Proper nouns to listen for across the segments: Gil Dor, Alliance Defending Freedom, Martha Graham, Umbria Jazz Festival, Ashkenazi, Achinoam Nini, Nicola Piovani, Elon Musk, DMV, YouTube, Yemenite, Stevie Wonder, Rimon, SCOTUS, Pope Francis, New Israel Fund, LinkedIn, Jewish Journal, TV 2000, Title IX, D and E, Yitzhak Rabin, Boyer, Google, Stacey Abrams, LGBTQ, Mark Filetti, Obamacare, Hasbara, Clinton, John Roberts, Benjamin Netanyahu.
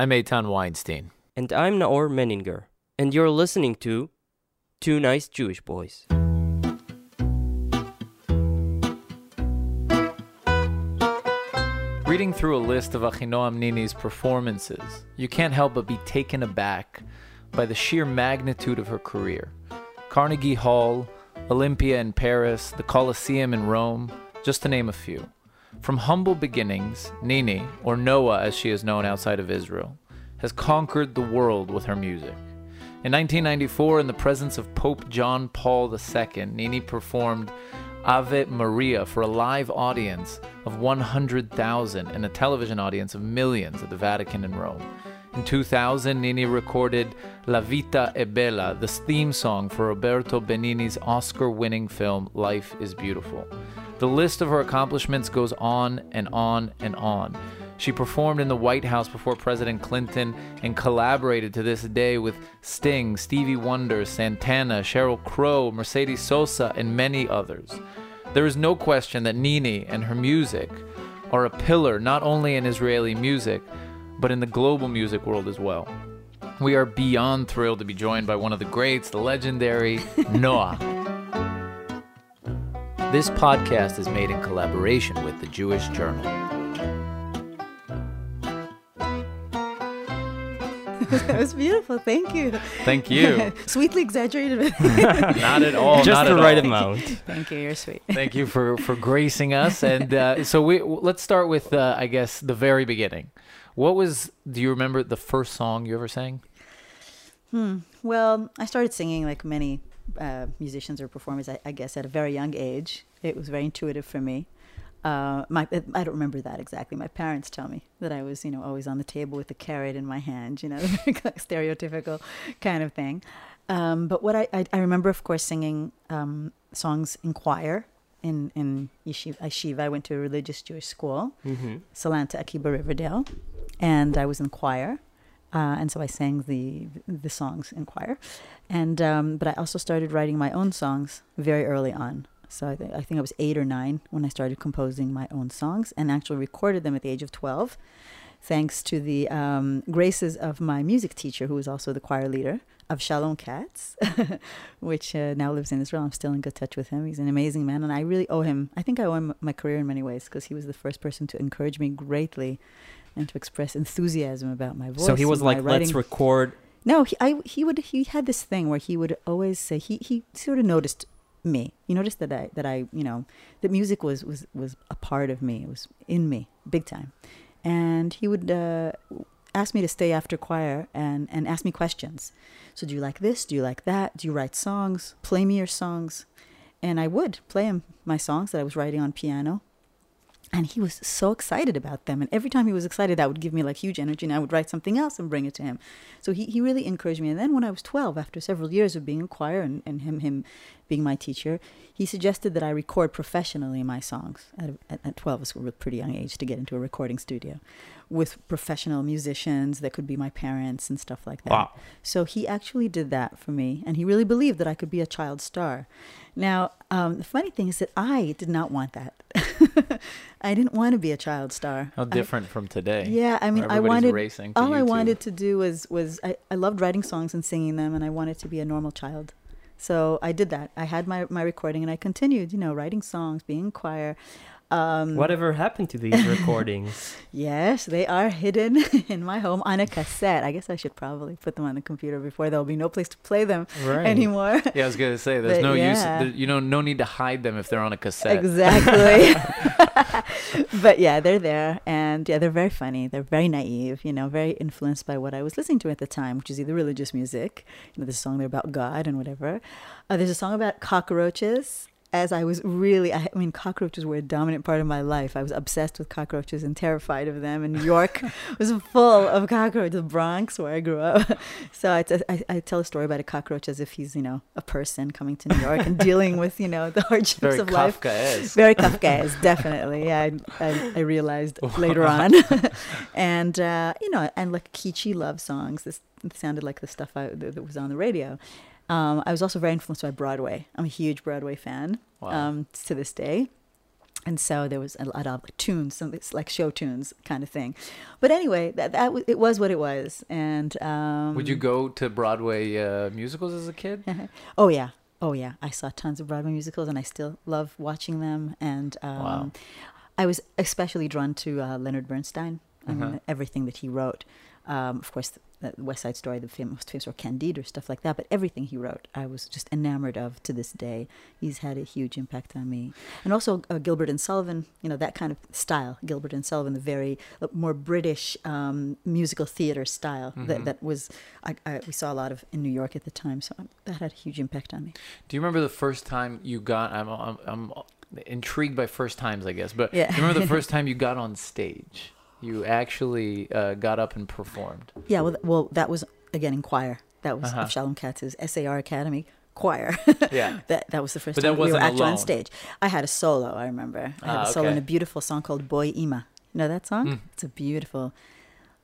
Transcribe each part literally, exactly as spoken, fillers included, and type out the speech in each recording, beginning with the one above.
I'm Eitan Weinstein. And I'm Naor Menninger. And you're listening to Two Nice Jewish Boys. Reading through a list of Achinoam Nini's performances, you can't help but be taken aback by the sheer magnitude of her career. Carnegie Hall, Olympia in Paris, the Colosseum in Rome, just to name a few. From humble beginnings, Nini, or Noa as she is known outside of Israel, has conquered the world with her music. In nineteen ninety-four, in the presence of Pope John Paul the Second, Nini performed Ave Maria for a live audience of one hundred thousand and a television audience of millions at the Vatican in Rome. In two thousand, Nini recorded La Vita è Bella, the theme song for Roberto Benigni's Oscar-winning film Life is Beautiful. The list of her accomplishments goes on and on and on. She performed in the White House before President Clinton and collaborated to this day with Sting, Stevie Wonder, Santana, Sheryl Crow, Mercedes Sosa, and many others. There is no question that Nini and her music are a pillar not only in Israeli music, but in the global music world as well. We are beyond thrilled to be joined by one of the greats, the legendary Noa. This podcast is made in collaboration with the Jewish Journal. That was beautiful. Thank you. Thank you. Sweetly exaggerated. Not at all. Just the right amount. Thank you. You're sweet. Thank you for, for gracing us. And uh, so we let's start with, uh, I guess, the very beginning. What was, do you remember the first song you ever sang? Hmm. Well, I started singing like many uh, musicians or performers, I, I guess, at a very young age. It was very intuitive for me. Uh, my I don't remember that exactly. My parents tell me that I was, you know, always on the table with a carrot in my hand, you know, stereotypical kind of thing. Um, but what I, I, I remember, of course, singing um, songs in choir in, in yeshiva, yeshiva. I went to a religious Jewish school, mm-hmm. Salanta Akiba Riverdale, and I was in choir. Uh, and so I sang the the songs in choir. And um, but I also started writing my own songs very early on. So I, th- I think I was eight or nine when I started composing my own songs and actually recorded them at the age of twelve, thanks to the um, graces of my music teacher, who was also the choir leader of Shalom Katz, which uh, now lives in Israel. I'm still in good touch with him. He's an amazing man, and I really owe him. I think I owe him my career in many ways because he was the first person to encourage me greatly and to express enthusiasm about my voice. So he was like, let's record. No, he, I, he, would, he had this thing where he would always say, he, he sort of noticed me. You noticed that I, that I, you know, that music was, was, was a part of me. It was in me, big time. And he would uh, ask me to stay after choir and, and ask me questions. So do you like this? Do you like that? Do you write songs? Play me your songs. And I would play him my songs that I was writing on piano. And he was so excited about them. And every time he was excited, that would give me like huge energy. And I would write something else and bring it to him. So he, he really encouraged me. And then when I was twelve, after several years of being in choir and, and him him being my teacher, he suggested that I record professionally my songs. At, at, at twelve, it was a pretty young age to get into a recording studio with professional musicians that could be my parents and stuff like that. Wow. So he actually did that for me. And he really believed that I could be a child star. Now, um, the funny thing is that I did not want that. I didn't want to be a child star. How different I, from today. Yeah, I mean, I wanted, racing all YouTube. I wanted to do was, was I, I loved writing songs and singing them, and I wanted to be a normal child. So I did that. I had my, my recording, and I continued, you know, writing songs, being in choir. Um, Whatever happened to these recordings? Yes, they are hidden in my home on a cassette. I guess I should probably put them on the computer before there'll be no place to play them right. anymore. Yeah, I was going to say, there's but, no yeah. use, there, you know, no need to hide them if they're on a cassette. Exactly. But yeah, they're there. And yeah, they're very funny. They're very naive, you know, very influenced by what I was listening to at the time, which is either religious music, you know, there's a song there about God and whatever. Uh, there's a song about cockroaches. As I was really, I mean, cockroaches were a dominant part of my life. I was obsessed with cockroaches and terrified of them. And New York was full of cockroaches, the Bronx, where I grew up. So I, t- I, I tell a story about a cockroach as if he's, you know, a person coming to New York and dealing with, you know, the hardships Very of life. Kafkaesque. Very Kafkaesque, definitely. Yeah, I, I, I realized later on. And, uh, you know, and like kitschy love songs. This sounded like the stuff I, that was on the radio. Um, I was also very influenced by Broadway. I'm a huge Broadway fan. Wow. um, to this day. And so there was a lot of tunes, some like show tunes kind of thing. But anyway, that, that w it was what it was. And um, would you go to Broadway uh, musicals as a kid? Oh yeah, oh yeah. I saw tons of Broadway musicals, and I still love watching them. And um, wow. I was especially drawn to uh, Leonard Bernstein. I mean, uh-huh. everything that he wrote. Um, of course, the, the West Side Story, the famous, famous or Candide or stuff like that. But everything he wrote, I was just enamored of to this day. He's had a huge impact on me. And also uh, Gilbert and Sullivan, you know, that kind of style. Gilbert and Sullivan, the very uh, more British um, musical theater style mm-hmm. that, that was, I, I, we saw a lot of in New York at the time. So that had a huge impact on me. Do you remember the first time you got, I'm, I'm, I'm intrigued by first times, I guess, but yeah. do you remember the first time you got on stage? You actually uh, got up and performed. Yeah, well, well, that was, again, in choir. That was uh-huh. of Shalom Katz's S A R Academy Choir. Yeah. that, that was the first but time that we were actually alone. on stage. I had a solo, I remember. I had ah, a solo okay. in a beautiful song called Boy Ima. You know that song? Mm. It's a beautiful...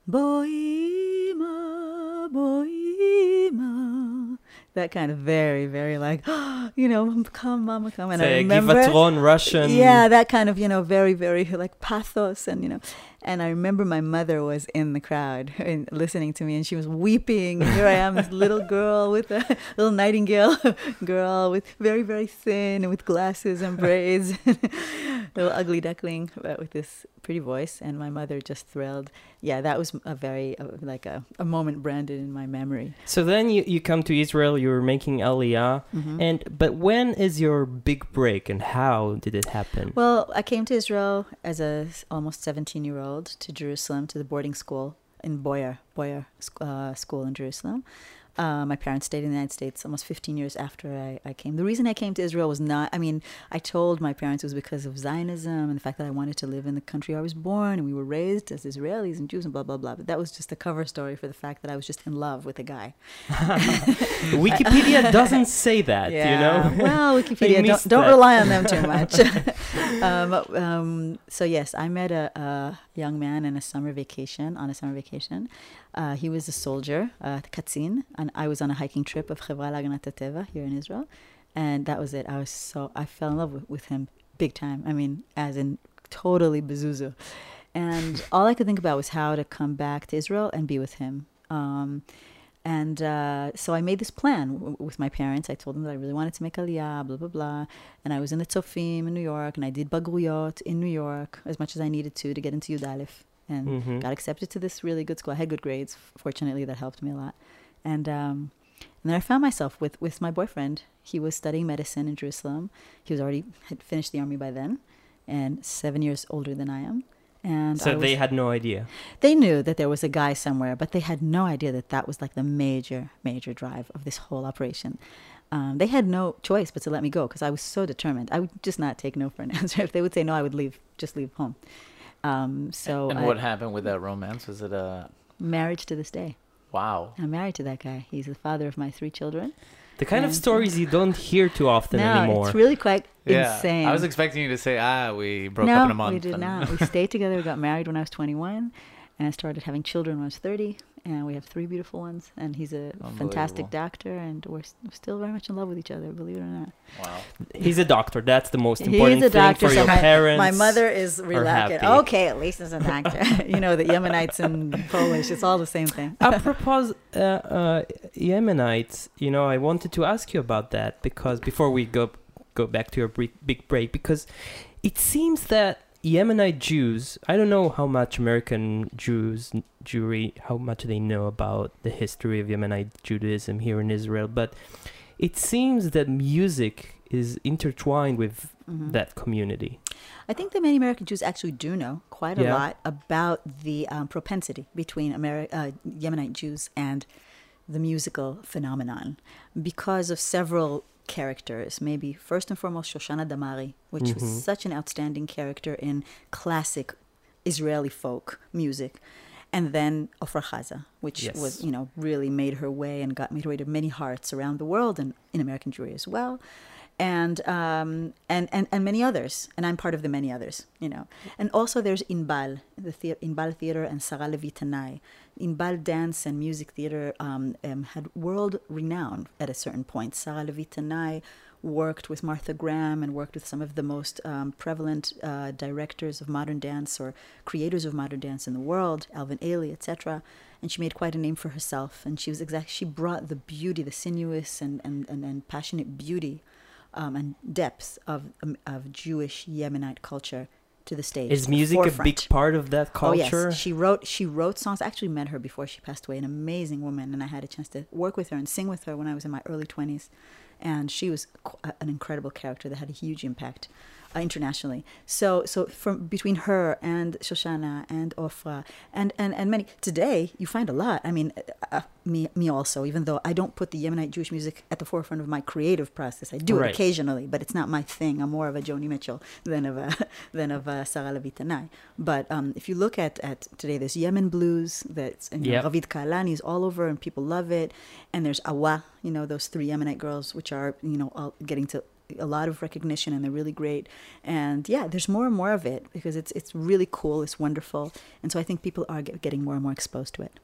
Boy Ima, Boy Ima. That kind of very, very like, oh, you know, come, mama, come. And I remember, Russian. Yeah, that kind of, you know, very, very like pathos and, you know. And I remember my mother was in the crowd and listening to me, and she was weeping. Here I am, this little girl with a little nightingale girl with very, very thin and with glasses and braids, little ugly duckling, but with this pretty voice. And my mother just thrilled. Yeah, that was a very uh, like a, a moment branded in my memory. So then you, you come to Israel, you're making Aliyah, mm-hmm. and but when is your big break and how did it happen? Well, I came to Israel as a almost seventeen year old. To Jerusalem, to the boarding school in Boyer, Boyer uh, school in Jerusalem. Uh, my parents stayed in the United States almost fifteen years after I, I came. The reason I came to Israel was not, I mean, I told my parents it was because of Zionism and the fact that I wanted to live in the country I was born and we were raised as Israelis and Jews and blah, blah, blah. But that was just a cover story for the fact that I was just in love with a guy. Wikipedia doesn't say that, yeah. you know? Well, Wikipedia, don't, don't rely on them too much. um, um, so yes, I met a, a young man in a summer vacation, on a summer vacation. Uh, he was a soldier, uh, Katzin, and I was on a hiking trip of Cheval HaGanat HaTeva here in Israel, and that was it. I was so I fell in love with, with him big time. I mean, as in totally bezuzu, and all I could think about was how to come back to Israel and be with him. Um, and uh, so I made this plan w with my parents. I told them that I really wanted to make Aliyah, blah blah blah, and I was in the Tzofim in New York, and I did Bagruyot in New York as much as I needed to to get into Yud Aleph. And mm-hmm. got accepted to this really good school. I had good grades. Fortunately, that helped me a lot. And um, and then I found myself with, with my boyfriend. He was studying medicine in Jerusalem. He was already had finished the army by then, and seven years older than I am. And so I was, they had no idea. They knew that there was a guy somewhere, but they had no idea that that was like the major, major drive of this whole operation. Um, they had no choice but to let me go because I was so determined. I would just not take no for an answer. If they would say no, I would leave. Just leave home. Um, so and I, what happened with that romance? Was it a marriage to this day? Wow. I'm married to that guy. He's the father of my three children. The kind and of stories you don't hear too often no, anymore. It's really quite yeah. insane. I was expecting you to say, ah, we broke no, up in a month. No, we did and... not. We stayed together. We got married when I was twenty-one, and I started having children when I was thirty, and we have three beautiful ones, and he's a fantastic doctor, and we're still very much in love with each other, believe it or not. Wow. He's a doctor. That's the most important he's a doctor, thing for so your my, parents. My mother is relaxed. Okay, at least he's a doctor. You know, the Yemenites and Polish, it's all the same thing. Apropos uh, uh, Yemenites, you know, I wanted to ask you about that, because before we go, go back to your big break, because it seems that Yemenite Jews, I don't know how much American Jews, Jewry, how much they know about the history of Yemenite Judaism here in Israel, but it seems that music is intertwined with mm-hmm. that community. I think that many American Jews actually do know quite a yeah. lot about the um, propensity between Ameri uh, Yemenite Jews and the musical phenomenon because of several characters, maybe first and foremost Shoshana Damari, which mm-hmm. was such an outstanding character in classic Israeli folk music, and then Ofra Haza, which yes. was, you know, really made her way and got made her way to many hearts around the world and in American Jewry as well, and um and, and and many others, and I'm part of the many others, you know. And also there's Inbal, the the Inbal theater, and Sarah Levitanai. Inbal dance and music theater um, um, had world renown at a certain point. Sarah Levitanai worked with Martha Graham and worked with some of the most um, prevalent uh, directors of modern dance or creators of modern dance in the world, Alvin Ailey, et cetera. And she made quite a name for herself. And she was exact. She brought the beauty, the sinuous and and, and, and passionate beauty um, and depths of um, of Jewish Yemenite culture to the stage. Is music forefront. A big part of that culture? Oh, yes. She wrote she wrote songs. I actually met her before she passed away, an amazing woman, and I had a chance to work with her and sing with her when I was in my early twenties. And she was an incredible character that had a huge impact uh, internationally. So so from between her and Shoshana and Ofra and, and, and many, today you find a lot. I mean, uh, me me also, even though I don't put the Yemenite Jewish music at the forefront of my creative process. I do right. it occasionally, but it's not my thing. I'm more of a Joni Mitchell than of a, than of a Sarah Levitanai. But um, if you look at, at today, there's Yemen blues, that's and yep. Ravid Kaalani is all over and people love it. And there's Awa, you know, those three Yemenite girls, which are, you know, all getting to a lot of recognition, and they're really great. And yeah, there's more and more of it because it's it's really cool, it's wonderful. And so I think people are get, getting more and more exposed to it.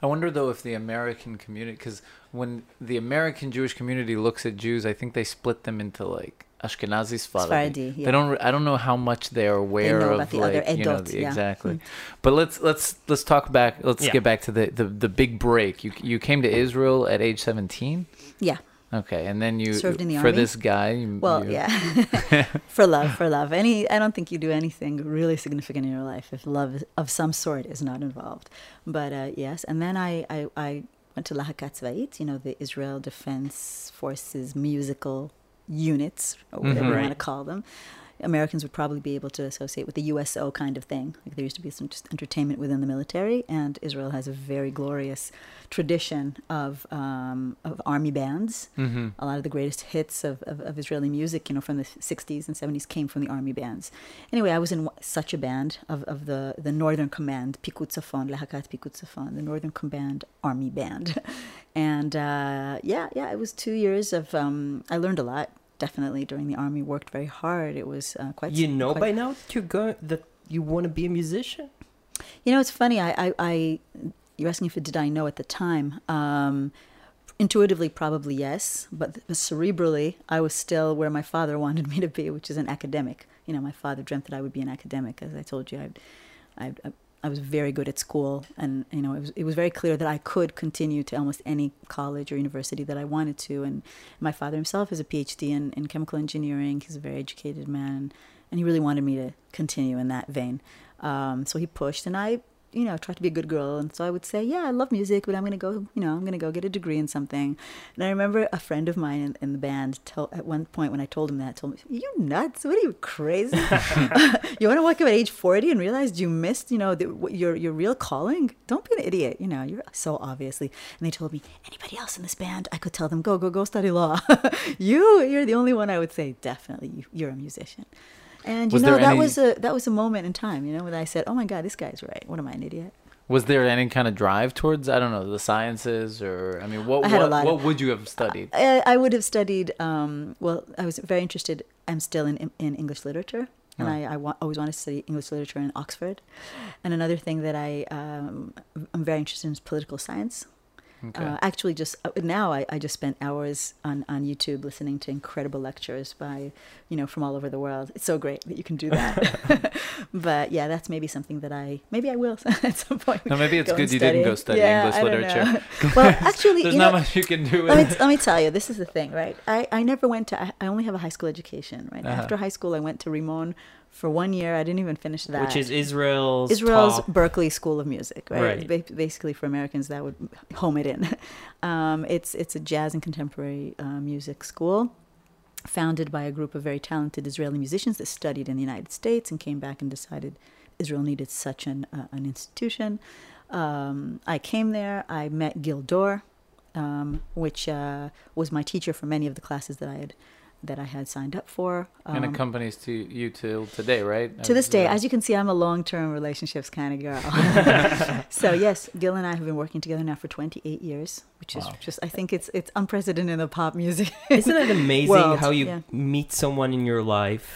I wonder, though, if the American community, because when the American Jewish community looks at Jews, I think they split them into like Ashkenazi, Sephardi. Sephardi yeah. They don't. I don't know how much they are aware they know about of the like other adults, you know, the, yeah. exactly. Mm-hmm. But let's let's let's talk back. Let's yeah. get back to the, the the big break. You you came to Israel at age seventeen. Yeah. Okay, and then you served in the for army. This guy. You, well, you... yeah, for love, for love. Any, I don't think you do anything really significant in your life if love is, of some sort is not involved. But uh, yes, and then I, I, I went to Lahaka Tzva'it, you know, the Israel Defense Forces musical units, or whatever mm-hmm. you want to call them. Americans would probably be able to associate with the U S O kind of thing. Like there used to be some just entertainment within the military, and Israel has a very glorious tradition of um, of army bands. Mm-hmm. A lot of the greatest hits of, of, of Israeli music, you know, from the sixties and seventies came from the army bands. Anyway, I was in such a band of, of the, the Northern Command, Pikud Tzafon, Lahakat Pikud Tzafon, the Northern Command Army Band. and uh, yeah, yeah, it was two years of, um, I learned a lot. Definitely during the army, worked very hard. It was uh, quite. You know quite, by now to go that you want to be a musician. You know, it's funny. I, I, I you're asking if did I know at the time? Um, intuitively, probably yes, but cerebrally, I was still where my father wanted me to be, which is an academic. You know, my father dreamt that I would be an academic, as I told you. I, I, I was very good at school, and you know, it was it was very clear that I could continue to almost any college or university that I wanted to. And my father himself is a P H D in, in chemical engineering. He's a very educated man, and he really wanted me to continue in that vein. Um, so he pushed, and I, you know, tried to be a good girl. And so I would say, yeah, I love music, but I'm gonna go, you know, I'm gonna go get a degree in something. And I remember a friend of mine in, in the band told, at one point when I told him that, told me, "You nuts? What are you crazy? You want to wake up at age forty and realize you missed, you know, the, your your real calling? Don't be an idiot. You know, you're so obviously." And they told me, anybody else in this band, I could tell them, go go go study law. you you're the only one I would say definitely you, you're a musician. And you was know that any, was a that was a moment in time, you know, when I said, "Oh my God, this guy's right. What am I, an idiot?" Was there any kind of drive towards, I don't know, the sciences, or I mean, what I what, what of, would you have studied? I, I would have studied. Um, well, I was very interested. I'm still in in, in English literature, and oh. I I wa- always wanted to study English literature in Oxford. And another thing that I um, I'm very interested in is political science. Okay. Uh, actually, just uh, now I, I just spent hours on, on YouTube listening to incredible lectures by, you know, from all over the world. It's so great that you can do that. But yeah, that's maybe something that I, maybe I will at some point. No, maybe it's good you didn't go study yeah, English literature. Well, actually, there's you know, not much you can do. Let me, let me tell you, this is the thing, right? I, I never went to, I, I only have a high school education, right? Uh-huh. After high school, I went to Rimon for one year. I didn't even finish that. Which is Israel's Israel's top. Berkeley School of Music, right? right? Basically, for Americans, that would home it in. Um, it's it's a jazz and contemporary uh, music school founded by a group of very talented Israeli musicians that studied in the United States and came back and decided Israel needed such an uh, an institution. Um, I came there. I met Gil Dor, um, which uh, was my teacher for many of the classes that I had. that I had signed up for. Um, and accompanies to you till today, right? To this day. As you can see, I'm a long-term relationships kind of girl. So yes, Gil and I have been working together now for twenty-eight years, which is wow. just, I think it's it's unprecedented in the pop music Isn't it amazing world. How you yeah. meet someone in your life?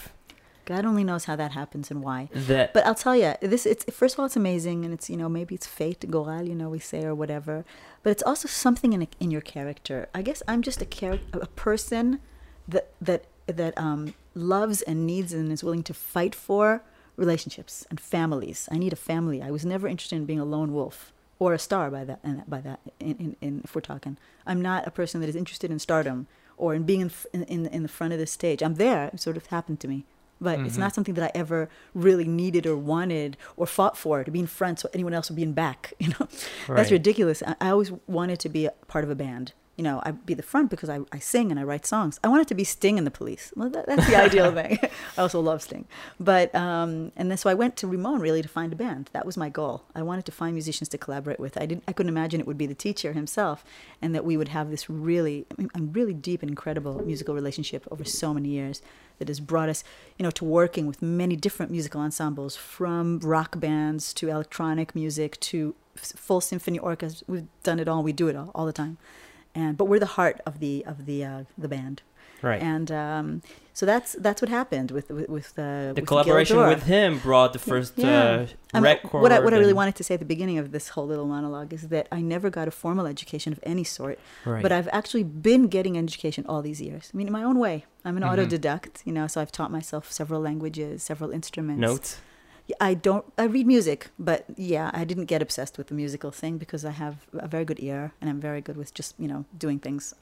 God only knows how that happens and why. That, but I'll tell you, this it's first of all, it's amazing, and it's, you know, maybe it's fate, goral, you know, we say, or whatever. But it's also something in, a, in your character. I guess I'm just a, char- a person that that that um, loves and needs and is willing to fight for relationships and families. I need a family. I was never interested in being a lone wolf or a star. By that, and by that, in, in, in if we're talking, I'm not a person that is interested in stardom or in being in in, in the front of the stage. I'm there. It sort of happened to me. But mm-hmm. it's not something that I ever really needed or wanted or fought for, to be in front so anyone else would be in back. You know, right. That's ridiculous. I, I always wanted to be a part of a band. You know, I'd be the front because I, I sing and I write songs. I wanted to be Sting in the Police. Well, that, that's the ideal thing. I also love Sting. But, um, and then so I went to Rimon really to find a band. That was my goal. I wanted to find musicians to collaborate with. I didn't, I couldn't imagine it would be the teacher himself, and that we would have this really, I mean, really deep and incredible musical relationship over so many years that has brought us, you know, to working with many different musical ensembles, from rock bands to electronic music to full symphony orchestras. We've done it all. We do it all, all the time. And, but we're the heart of the of the uh, the band, right? And um, so that's that's what happened with with, with uh, the with collaboration Gil Dor. With him brought the first yeah. uh, record. What I, what and... I really wanted to say at the beginning of this whole little monologue is that I never got a formal education of any sort, right. But I've actually been getting education all these years. I mean, in my own way, I'm an mm-hmm. autodidact, you know. So I've taught myself several languages, several instruments. Notes. I don't, I read music, but yeah, I didn't get obsessed with the musical thing because I have a very good ear and I'm very good with just, you know, doing things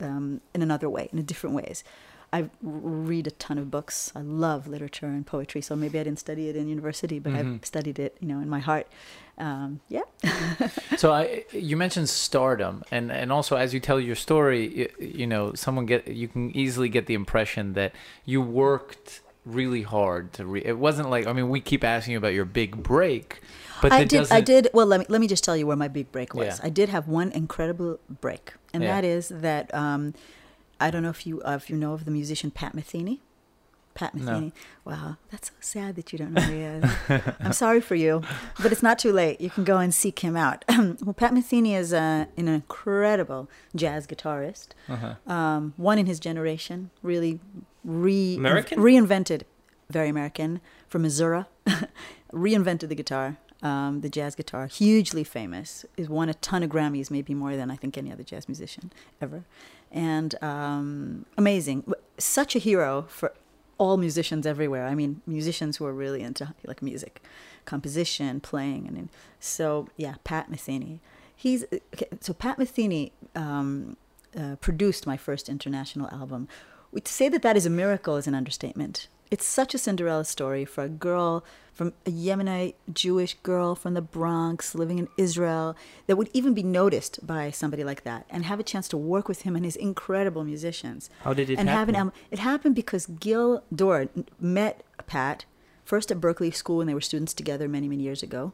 um, in another way, in different ways. I read a ton of books. I love literature and poetry, so maybe I didn't study it in university, but mm-hmm. I've studied it, you know, in my heart. Um, yeah. So I, you mentioned stardom, and, and also as you tell your story, you, you know, someone get, you can easily get the impression that you worked really hard to read. It wasn't like, I mean, we keep asking you about your big break, but I did doesn't... I did well let me let me just tell you where my big break was. Yeah. I did have one incredible break, and yeah. that is that um I don't know if you uh, if you know of the musician Pat Metheny. Pat Metheny. No. Wow, that's so sad that you don't know who he is. I'm sorry for you, but it's not too late. You can go and seek him out. Well, Pat Metheny is uh, an incredible jazz guitarist, uh-huh. um, one in his generation, really re- American? reinvented, very American, from Missouri, reinvented the guitar, um, the jazz guitar, hugely famous, is won a ton of Grammys, maybe more than I think any other jazz musician ever, and um, amazing. Such a hero for all musicians everywhere. I mean, musicians who are really into like music, composition, playing, and, and so yeah. Pat Metheny. He's okay, so Pat Metheny um, uh, produced my first international album. To say that that is a miracle is an understatement. It's such a Cinderella story for a girl from a Yemenite Jewish girl from the Bronx living in Israel that would even be noticed by somebody like that and have a chance to work with him and his incredible musicians. How did it and happen? Have an album. It happened because Gil Dor met Pat first at Berkeley School when they were students together many, many years ago.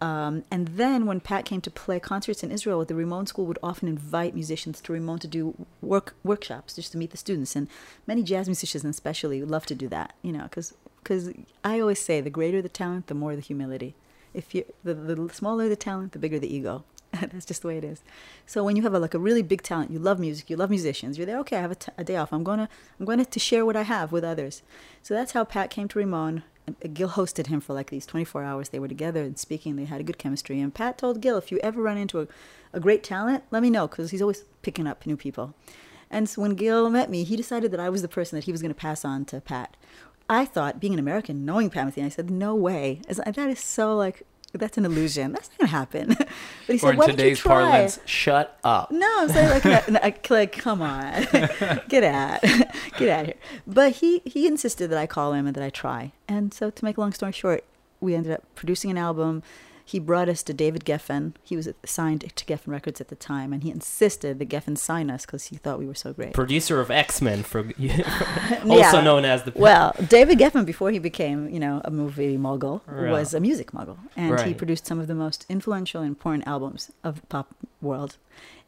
Um, and then when Pat came to play concerts in Israel, the Rimon School would often invite musicians to Rimon to do work workshops just to meet the students. And many jazz musicians especially would love to do that, you know, because because I always say the greater the talent, the more the humility. If you the, the smaller the talent, the bigger the ego. That's just the way it is. So when you have a, like a really big talent, you love music, you love musicians, you're there, okay, I have a, t- a day off. I'm going to I'm going to share what I have with others. So that's how Pat came to Rimon. Gil hosted him for like these twenty-four hours. They were together and speaking. They had a good chemistry. And Pat told Gil, if you ever run into a, a great talent, let me know, because he's always picking up new people. And so when Gil met me, he decided that I was the person that he was going to pass on to Pat. I thought, being an American, knowing Pat Metheny, I said, no way. Like, that is so like, that's an illusion. That's not going to happen. But he or said, why don't you try? Parlance, shut up. No, I'm saying like, like, like come on. Get out. Get out of here. But he, he insisted that I call him and that I try. And so to make a long story short, we ended up producing an album. He brought us to David Geffen. He was signed to Geffen Records at the time, and he insisted that Geffen sign us because he thought we were so great. Producer of X-Men, for, also yeah. known as the... Well, David Geffen, before he became, you know, a movie mogul, right. was a music mogul. And right. he produced some of the most influential and important albums of the pop world.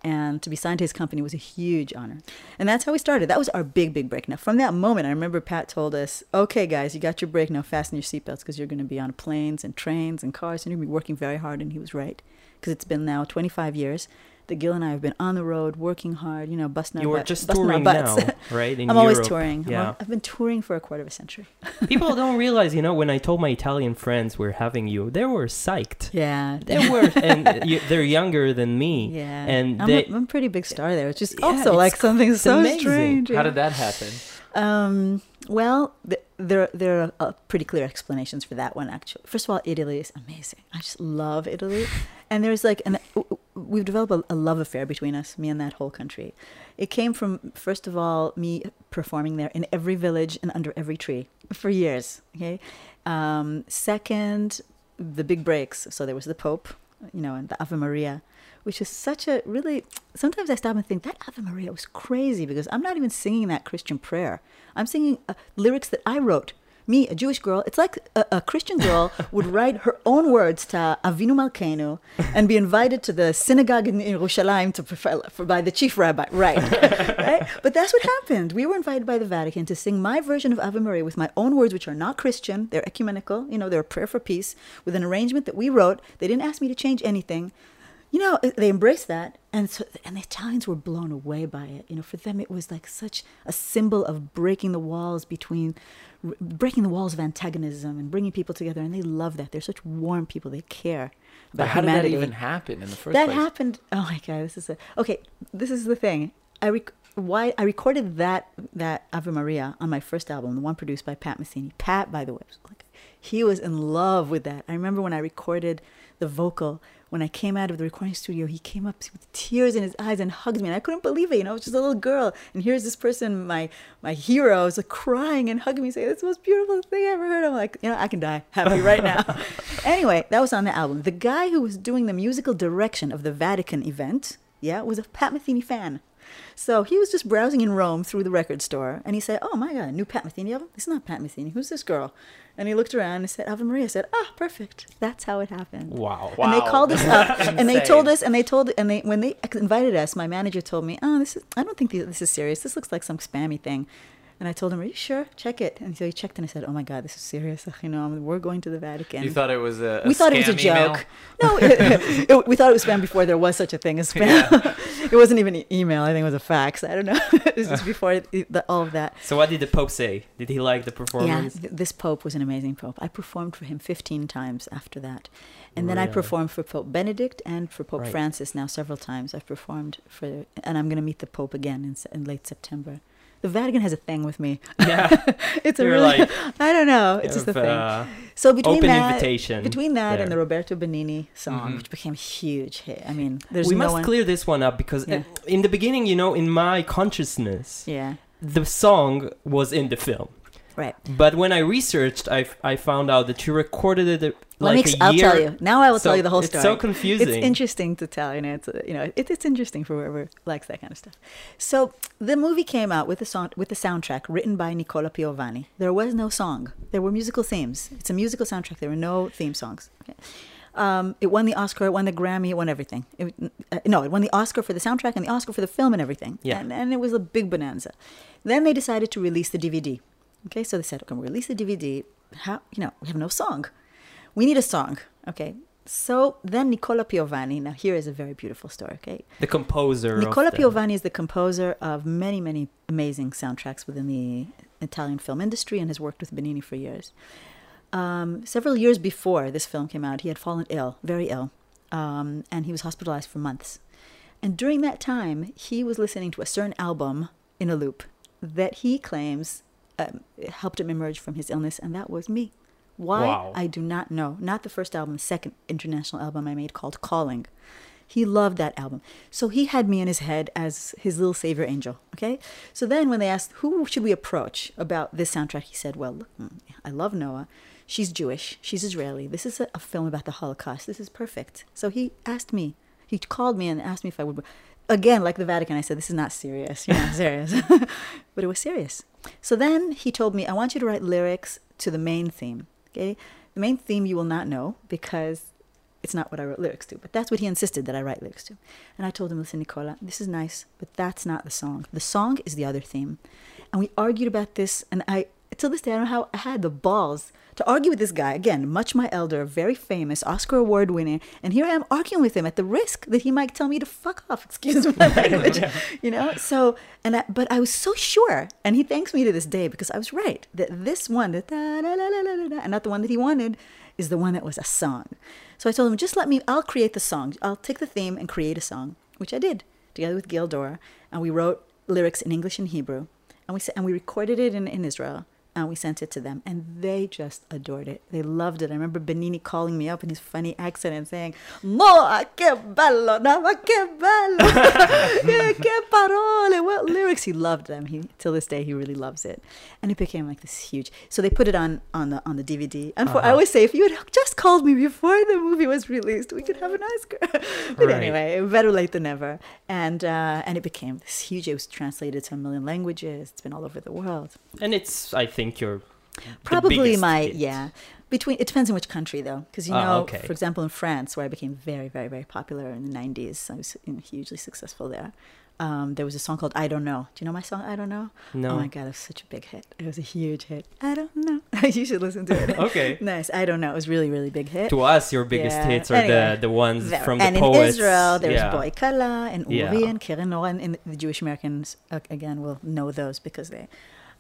And to be signed to his company was a huge honor. And that's how we started. That was our big, big break. Now, from that moment, I remember Pat told us, okay, guys, you got your break. Now fasten your seatbelts because you're going to be on planes and trains and cars, and you're going to be working very hard. And he was right, because it's been now twenty-five years that Gil and I have been on the road working hard, you know, busting our butts. You were just busting touring now, right? In I'm Europe. Always touring. Yeah. I've been touring for a quarter of a century. People don't realize, you know, when I told my Italian friends we're having you, they were psyched. Yeah. They were, and you, they're younger than me. Yeah. And I'm, they, a, I'm a pretty big star there. It's just yeah, also it's like something so amazing. Strange. How did that happen? Um, well, th- there there are uh, pretty clear explanations for that one, actually. First of all, Italy is amazing. I just love Italy. And there's like, an, we've developed a, a love affair between us, me and that whole country. It came from, first of all, me performing there in every village and under every tree for years, okay? Um, second, the big breaks. So there was the Pope, you know, and the Ave Maria, which is such a really, sometimes I stop and think, that Ave Maria was crazy because I'm not even singing that Christian prayer. I'm singing uh, lyrics that I wrote. Me, a Jewish girl, it's like a, a Christian girl would write her own words to Avinu Malkeinu and be invited to the synagogue in Yerushalayim to prefer, for, by the chief rabbi, right. Right? But that's what happened. We were invited by the Vatican to sing my version of Ave Maria with my own words, which are not Christian. They're ecumenical. You know, they're a prayer for peace with an arrangement that we wrote. They didn't ask me to change anything. You know, they embraced that, and so and the Italians were blown away by it. You know, for them it was like such a symbol of breaking the walls between, breaking the walls of antagonism and bringing people together, and they love that. They're such warm people. They care about how humanity. Did that even happen in the first that place? That happened. Oh my God, this is a, okay. This is the thing. I rec- why I recorded that that Ave Maria on my first album, the one produced by Pat Metheny. Pat, by the way, was like, he was in love with that. I remember when I recorded the vocal. When I came out of the recording studio, he came up with tears in his eyes and hugged me. And I couldn't believe it. You know, I was just a little girl. And here's this person, my my hero, is like crying and hugging me, saying, that's the most beautiful thing I ever heard. I'm like, you know, I can die happy right now. Anyway, that was on the album. The guy who was doing the musical direction of the Vatican event, yeah, was a Pat Metheny fan. So he was just browsing in Rome through the record store. And he said, oh, my God, new Pat Metheny album? This is not Pat Metheny. Who's this girl? And he looked around and said, Ave Maria. I said, ah, oh, perfect. That's how it happened. Wow. wow. And they called us up and they told us, and they told, and they, when they invited us, my manager told me, oh, this is, I don't think this is serious. This looks like some spammy thing. And I told him, are you sure? Check it. And so he checked and I said, oh my God, this is serious. You know, we're going to the Vatican. You thought it was a, a we thought it was a joke. Email? No, it, it, we thought it was spam before there was such a thing as spam. Yeah. It wasn't even an email. I think it was a fax. I don't know. It was just before the, all of that. So what did the Pope say? Did he like the performance? Yeah, th- this Pope was an amazing Pope. I performed for him fifteen times after that. And really? Then I performed for Pope Benedict and for Pope right. Francis now several times. I've performed for, and I'm going to meet the Pope again in, in late September. The Vatican has a thing with me. Yeah. It's a You're really, like, I don't know. It's just a thing. Uh, so between that, between that there. and the Roberto Benigni song, mm-hmm. which became a huge hit. I mean, there's we no must one... clear this one up because yeah. in the beginning, you know, in my consciousness, yeah. the song was in the film. Right. But when I researched, I, I found out that you recorded it like Let me ex- a year. I'll tell you. Now I will so tell you the whole story. It's so confusing. It's interesting to tell. You know, it's, you know it, it's interesting for whoever likes that kind of stuff. So the movie came out with a song, with a soundtrack written by Nicola Piovani. There was no song. There were musical themes. It's a musical soundtrack. There were no theme songs. Okay. Um, it won the Oscar, it won the Grammy, it won everything. It, uh, no, it won the Oscar for the soundtrack and the Oscar for the film and everything. Yeah. And, and it was a big bonanza. Then they decided to release the D V D. Okay, so they said, okay, we'll release the D V D. How, you know, we have no song. We need a song, okay? So then Nicola Piovani, now here is a very beautiful story, okay? The composer. Nicola Piovani is the composer of many, many amazing soundtracks within the Italian film industry and has worked with Benigni for years. Um, several years before this film came out, he had fallen ill, very ill, um, and he was hospitalized for months. And during that time, he was listening to a certain album in a loop that he claims... Um, it helped him emerge from his illness, and that was me. Why? Wow. I do not know. Not the first album, the second international album I made called Calling. He loved that album. So he had me in his head as his little savior angel, okay? So then when they asked, who should we approach about this soundtrack? He said, well, look, I love Noa. She's Jewish. She's Israeli. This is a, a film about the Holocaust. This is perfect. So he asked me. He called me and asked me if I would... Again, like the Vatican, I said, this is not serious. You're not serious. But it was serious. So then he told me, I want you to write lyrics to the main theme. Okay, the main theme you will not know because it's not what I wrote lyrics to. But that's what he insisted that I write lyrics to. And I told him, listen, Nicola, this is nice, but that's not the song. The song is the other theme. And we argued about this. And I till this day, I don't know how I had the balls to argue with this guy. Again, much my elder, very famous, Oscar Award winner. And here I am arguing with him at the risk that he might tell me to fuck off. Excuse my language. Yeah. You know? So, and I, but I was so sure. And he thanks me to this day because I was right. That this one, the da, da, da, da, da, da, and not the one that he wanted, is the one that was a song. So I told him, just let me, I'll create the song. I'll take the theme and create a song, which I did together with Gil Dor. And we wrote lyrics in English and Hebrew. And we, and we recorded it in, in Israel. And we sent it to them. And they just adored it. They loved it. I remember Benigni calling me up in his funny accent and saying, Noa, que bello, Noa, que bello. Yeah, que parole. What lyrics. He loved them. He, till this day, he really loves it. And it became like this huge. So they put it on, on, the, on the D V D. And for, uh-huh. I always say, if you had just called me before the movie was released, we could have an Oscar. But right. Anyway, better late than never. And, uh, and it became this huge. It was translated to a million languages. It's been all over the world. And it's, I think, think you're probably my hit. Yeah, between, it depends on which country though, because you know, oh, okay. For example, in France, where I became very very very popular in the nineties, I was hugely successful there. Um, there was a song called I Don't Know. Do you know my song I Don't Know? No. Oh my God, it was such a big hit. It was a huge hit. I don't know. You should listen to it. Okay. Nice. I Don't Know. It was really, really big hit. To us, your biggest yeah. hits are anyway, the, the ones there. From the and poets. And in Israel, there's yeah. Boikala and Uri yeah. and Keren Nora. And the Jewish Americans, uh, again, will know those because they...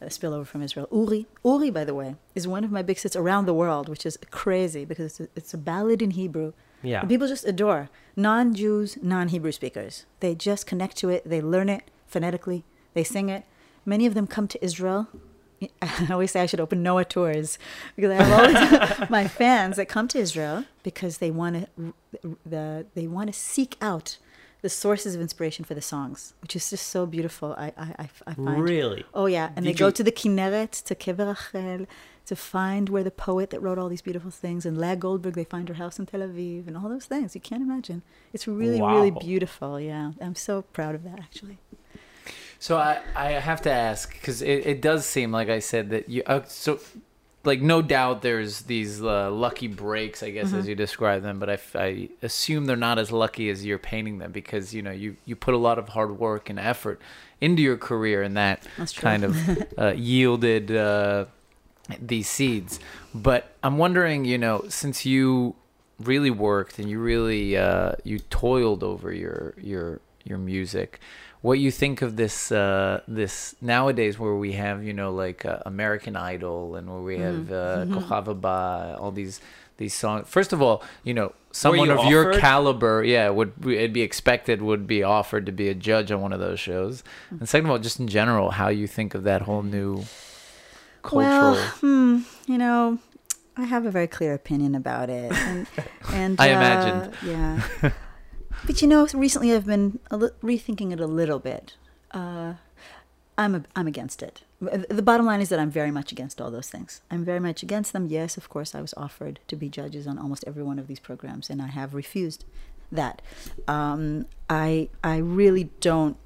A spillover from Israel. Uri, Uri, by the way, is one of my big hits around the world, which is crazy because it's a, it's a ballad in Hebrew. Yeah, people just adore non-Jews, non-Hebrew speakers. They just connect to it. They learn it phonetically. They sing it. Many of them come to Israel. I always say I should open Noah tours because I have always my fans that come to Israel because they want to the they want to seek out the sources of inspiration for the songs, which is just so beautiful, I I, I find. Really? Oh, yeah. And Did they go you... to the Kinneret, to Kever Rachel, to find where the poet that wrote all these beautiful things, and Leah Goldberg, they find her house in Tel Aviv, and all those things. You can't imagine. It's really, wow. really beautiful, yeah. I'm so proud of that, actually. So I, I have to ask, because it, it does seem, like I said, that you... Uh, so. Like, no doubt there's these uh, lucky breaks, I guess, mm-hmm. as you describe them. But I, I assume they're not as lucky as you're painting them because, you know, you, you put a lot of hard work and effort into your career. And that kind of uh, yielded uh, these seeds. But I'm wondering, you know, since you really worked and you really uh, you toiled over your your your music, what you think of this uh, this nowadays where we have, you know, like uh, American Idol and where we have uh, mm-hmm. Kochava Ba, all these these songs. First of all, you know, someone you of offered? Your caliber, yeah, would it'd be expected would be offered to be a judge on one of those shows. Mm-hmm. And second of all, just in general, how you think of that whole new cultural... Well, hmm, you know, I have a very clear opinion about it. And, and I uh, imagine. Yeah. But, you know, recently I've been a li- rethinking it a little bit. Uh, I'm a, I'm against it. The bottom line is that I'm very much against all those things. I'm very much against them. Yes, of course, I was offered to be judges on almost every one of these programs, and I have refused that. Um, I I really don't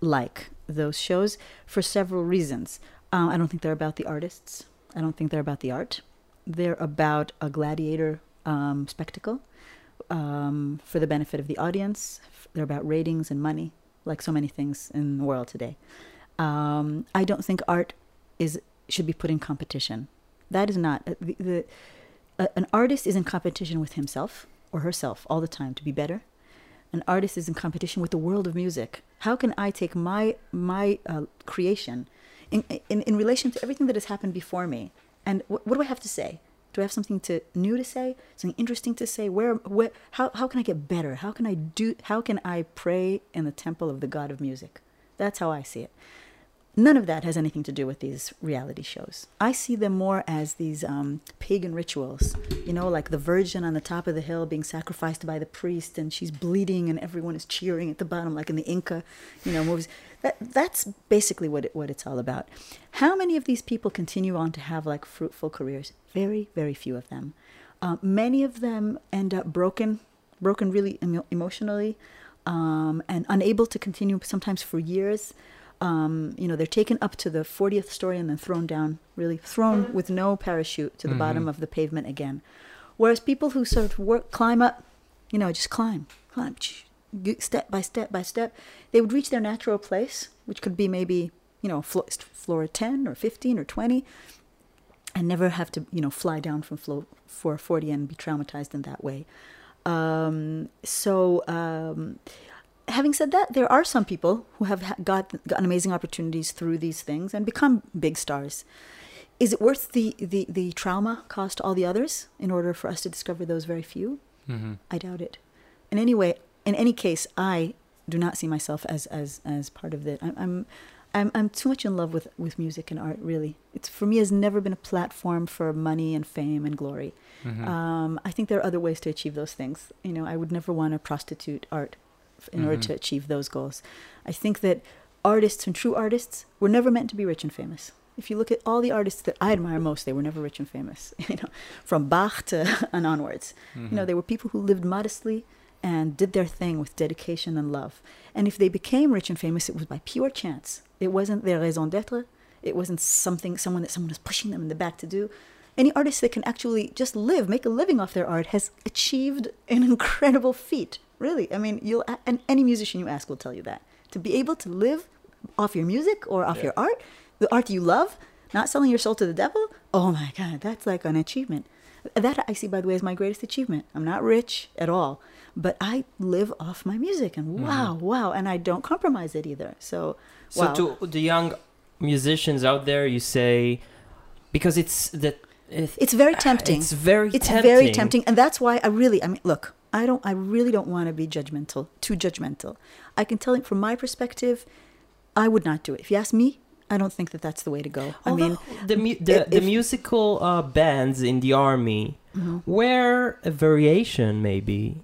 like those shows for several reasons. Uh, I don't think they're about the artists. I don't think they're about the art. They're about a gladiator um, spectacle. Um, for the benefit of the audience. They're about ratings and money, like so many things in the world today. Um, I don't think art is should be put in competition. That is not... Uh, the, the, uh, an artist is in competition with himself or herself all the time to be better. An artist is in competition with the world of music. How can I take my my uh, creation in, in, in relation to everything that has happened before me? And wh- what do I have to say? Do I have something to, new to say? Something interesting to say? Where, where? How? How can I get better? How can I do? How can I pray in the temple of the God of music? That's how I see it. None of that has anything to do with these reality shows. I see them more as these um, pagan rituals. You know, like the virgin on the top of the hill being sacrificed by the priest, and she's bleeding, and everyone is cheering at the bottom, like in the Inca, you know, movies. That that's basically what it, what it's all about. How many of these people continue on to have like fruitful careers? Very, very few of them. Uh, many of them end up broken, broken really emo- emotionally, um, and unable to continue sometimes for years. Um, you know, they're taken up to the fortieth story and then thrown down, really thrown with no parachute to the mm-hmm. bottom of the pavement again. Whereas people who sort of work, climb up, you know, just climb, climb, step by step by step, they would reach their natural place, which could be maybe, you know, floor, floor ten or fifteen or twenty. and never have to, you know, fly down from four forty and be traumatized in that way. Um, so um, having said that, there are some people who have got, gotten amazing opportunities through these things and become big stars. Is it worth the, the, the trauma cost to all the others in order for us to discover those very few? Mm-hmm. I doubt it. In any way, in any case, I do not see myself as as, as part of it. I'm, I'm I'm I'm too much in love with, with music and art, really. It's, for me, has never been a platform for money and fame and glory. Mm-hmm. Um, I think there are other ways to achieve those things. You know, I would never want to prostitute art in mm-hmm. order to achieve those goals. I think that artists and true artists were never meant to be rich and famous. If you look at all the artists that I admire most, they were never rich and famous, you know, from Bach to and onwards. Mm-hmm. You know, they were people who lived modestly and did their thing with dedication and love. And if they became rich and famous, it was by pure chance. It wasn't their raison d'être. It wasn't something, someone that someone was pushing them in the back to do. Any artist that can actually just live, make a living off their art, has achieved an incredible feat, really. I mean, you'll and any musician you ask will tell you that. To be able to live off your music or off yeah. your art, the art you love, not selling your soul to the devil, oh my God, that's like an achievement. That I see, by the way, as my greatest achievement. I'm not rich at all, but I live off my music, and wow, mm-hmm. wow, and I don't compromise it either. So, wow. So to the young musicians out there, you say, because it's that it's, it's very tempting. It's very it's tempting. very tempting, and that's why I really, I mean, look, I don't, I really don't want to be judgmental, too judgmental. I can tell you from my perspective, I would not do it. If you ask me, I don't think that that's the way to go. Although I mean, the mu- the, if, the musical uh, bands in the army mm-hmm. were a variation, maybe,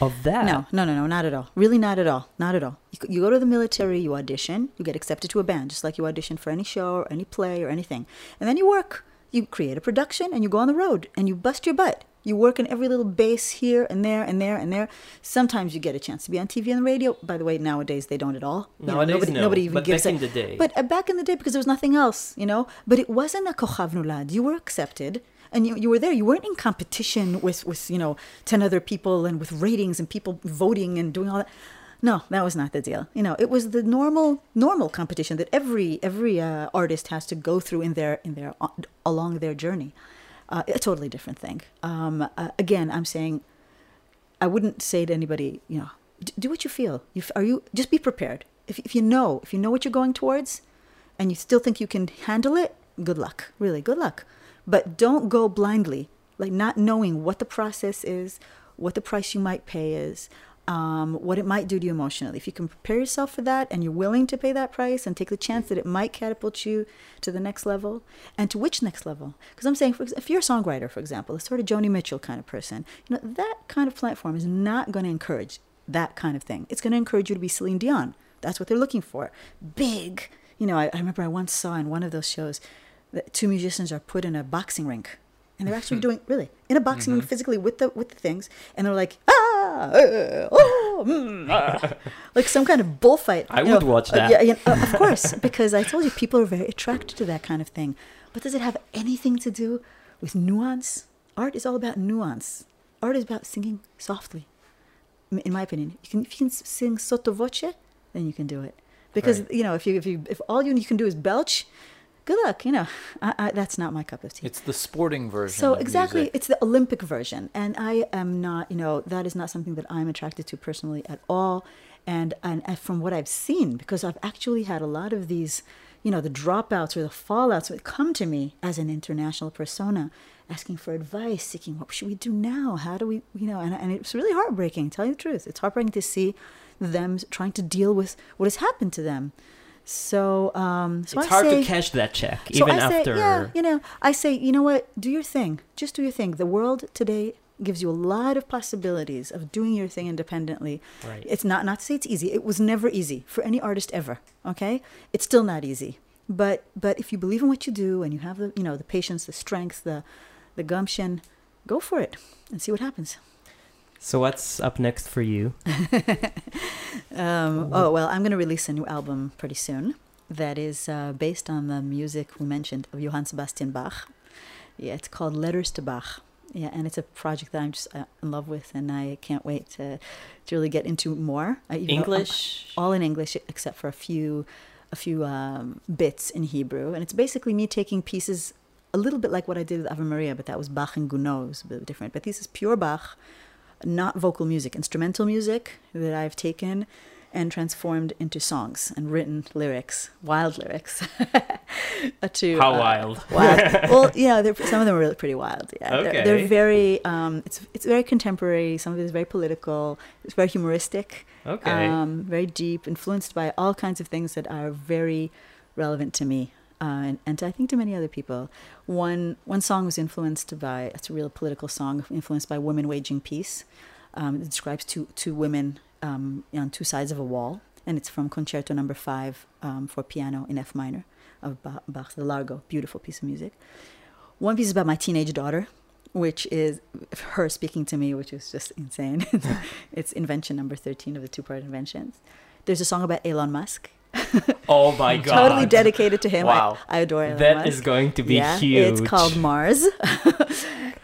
of that. No, no, no, no, not at all. Really, not at all. Not at all. You, you go to the military, you audition, you get accepted to a band, just like you audition for any show or any play or anything. And then you work. You create a production, and you go on the road, and you bust your butt. You work in every little base here and there and there and there. Sometimes you get a chance to be on T V and the radio. By the way, nowadays they don't at all. You nowadays know, nobody, no, nobody even but gives back it. in the day. But uh, back in the day, because there was nothing else, you know. But it wasn't a kochav nulad. You were accepted, and you you were there. You weren't in competition with, with you know ten other people and with ratings and people voting and doing all that. No, that was not the deal. You know, it was the normal normal competition that every every uh, artist has to go through in their in their uh, along their journey. Uh, a totally different thing. Um, uh, again, I'm saying, I wouldn't say to anybody, you know, d- do what you feel. You f- are you just be prepared. If if you know, if you know what you're going towards, and you still think you can handle it, good luck. Really, good luck. But don't go blindly, like not knowing what the process is, what the price you might pay is, um, what it might do to you emotionally. If you can prepare yourself for that, and you're willing to pay that price and take the chance that it might catapult you to the next level, and to which next level? Because I'm saying, for, if you're a songwriter, for example, a sort of Joni Mitchell kind of person, you know, that kind of platform is not going to encourage that kind of thing. It's going to encourage you to be Celine Dion. That's what they're looking for. Big. You know, I, I remember I once saw in one of those shows that two musicians are put in a boxing rink. And they're actually doing, really, in a boxing mm-hmm. ring physically with the with the things. And they're like, ah, uh, oh, mm, ah. Like some kind of bullfight. I you would know, watch that. Uh, yeah, yeah, uh, of course, because I told you people are very attracted to that kind of thing. But does it have anything to do with nuance? Art is all about nuance. Art is about singing softly, in my opinion. You can, if you can sing sotto voce, then you can do it. Because, right. you know, if you if you if all you can do is belch, good luck, you know, I, I, that's not my cup of tea. It's the sporting version. So exactly, music. It's the Olympic version. And I am not, you know, that is not something that I'm attracted to personally at all. And, and and from what I've seen, because I've actually had a lot of these, you know, the dropouts or the fallouts that come to me as an international persona, asking for advice, seeking what should we do now? How do we, you know, and, and it's really heartbreaking, tell you the truth. It's heartbreaking to see them trying to deal with what has happened to them. So, um, so it's I hard say, to cash that check, so even I say, after. Yeah, you know, I say, you know what? Do your thing. Just do your thing. The world today gives you a lot of possibilities of doing your thing independently. Right. It's not not to say it's easy. It was never easy for any artist ever. Okay, it's still not easy. But but if you believe in what you do and you have the you know the patience, the strength, the the gumption, go for it and see what happens. So what's up next for you? um, oh, well, I'm going to release a new album pretty soon that is uh, based on the music we mentioned of Johann Sebastian Bach. Yeah, it's called Letters to Bach. Yeah, and it's a project that I'm just uh, in love with, and I can't wait to, to really get into more. I, English? Know, all in English, except for a few, a few um, bits in Hebrew. And it's basically me taking pieces a little bit like what I did with Ave Maria, but that was Bach and Gounod, it was a bit different. But this is pure Bach, not vocal music, instrumental music that I've taken and transformed into songs and written lyrics, wild lyrics. to, How uh, wild? Wild. Well, yeah, some of them are really pretty wild. Yeah, okay. they're, they're very. Um, it's it's very contemporary. Some of it is very political. It's very humoristic. Okay. Um, very deep, influenced by all kinds of things that are very relevant to me, uh, and and to, I think to many other people. One one song was influenced by. It's a real political song, influenced by women waging peace. Um, it describes two two women. Um, on two sides of a wall, and it's from Concerto Number Five um, for piano in F minor of Bach's The Largo. Beautiful piece of music. One piece is about my teenage daughter, which is her speaking to me, which is just insane. It's Invention Number Thirteen of the two-part inventions. There's a song about Elon Musk. Oh my God! Totally dedicated to him. Wow, I, I adore Elon that Musk. That is going to be yeah, huge. It's called Mars.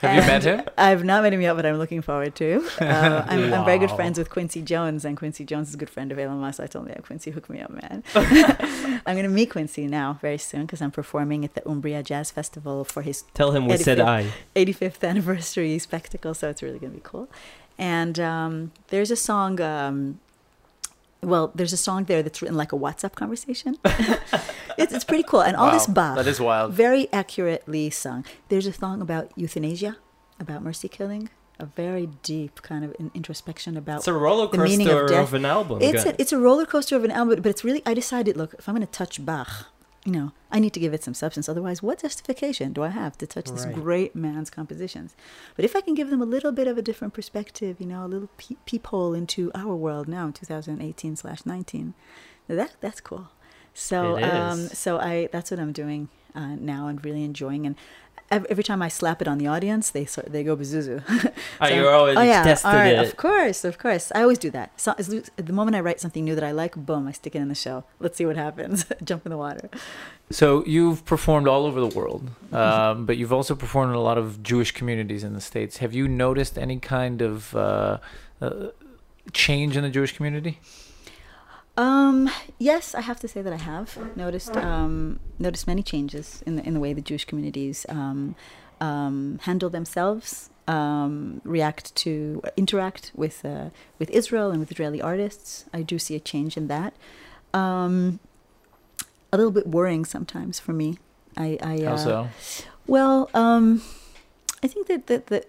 Have you met him? I've not met him yet, but I'm looking forward to. Uh, I'm, wow. I'm very good friends with Quincy Jones, and Quincy Jones is a good friend of Elon Musk. I told him, yeah, Quincy, hook me up, man. I'm going to meet Quincy now very soon because I'm performing at the Umbria Jazz Festival for his Tell him we said I. eighty-fifth anniversary spectacle, so it's really going to be cool. And um, there's a song... Um, Well, there's a song there that's written like a WhatsApp conversation. it's, it's pretty cool. And all wow, this Bach. That is wild. Very accurately sung. There's a song about euthanasia, about mercy killing. A very deep kind of an introspection about it's a roller coaster the meaning of death. Of an album. It's a, it's a roller coaster of an album, but it's really, I decided, look, if I'm going to touch Bach, you know, I need to give it some substance. Otherwise, what justification do I have to touch right. this great man's compositions? But if I can give them a little bit of a different perspective, you know, a little pe- peephole into our world now in two thousand eighteen slash nineteen, that that's cool. So, um, so I that's what I'm doing uh, now and really enjoying. And every time I slap it on the audience, they sort, they go bazoo. So oh, you're always oh, yeah, tested all right, it. Of course, of course. I always do that. So at the moment I write something new that I like, boom, I stick it in the show. Let's see what happens. Jump in the water. So you've performed all over the world, um, but you've also performed in a lot of Jewish communities in the States. Have you noticed any kind of uh, uh, change in the Jewish community? Um, yes, I have to say that I have noticed um, noticed many changes in the, in the way the Jewish communities um, um, handle themselves, um, react to, interact with uh, with Israel and with Israeli artists. I do see a change in that. Um, a little bit worrying sometimes for me. I, I uh, How so? Well, um, I think that that the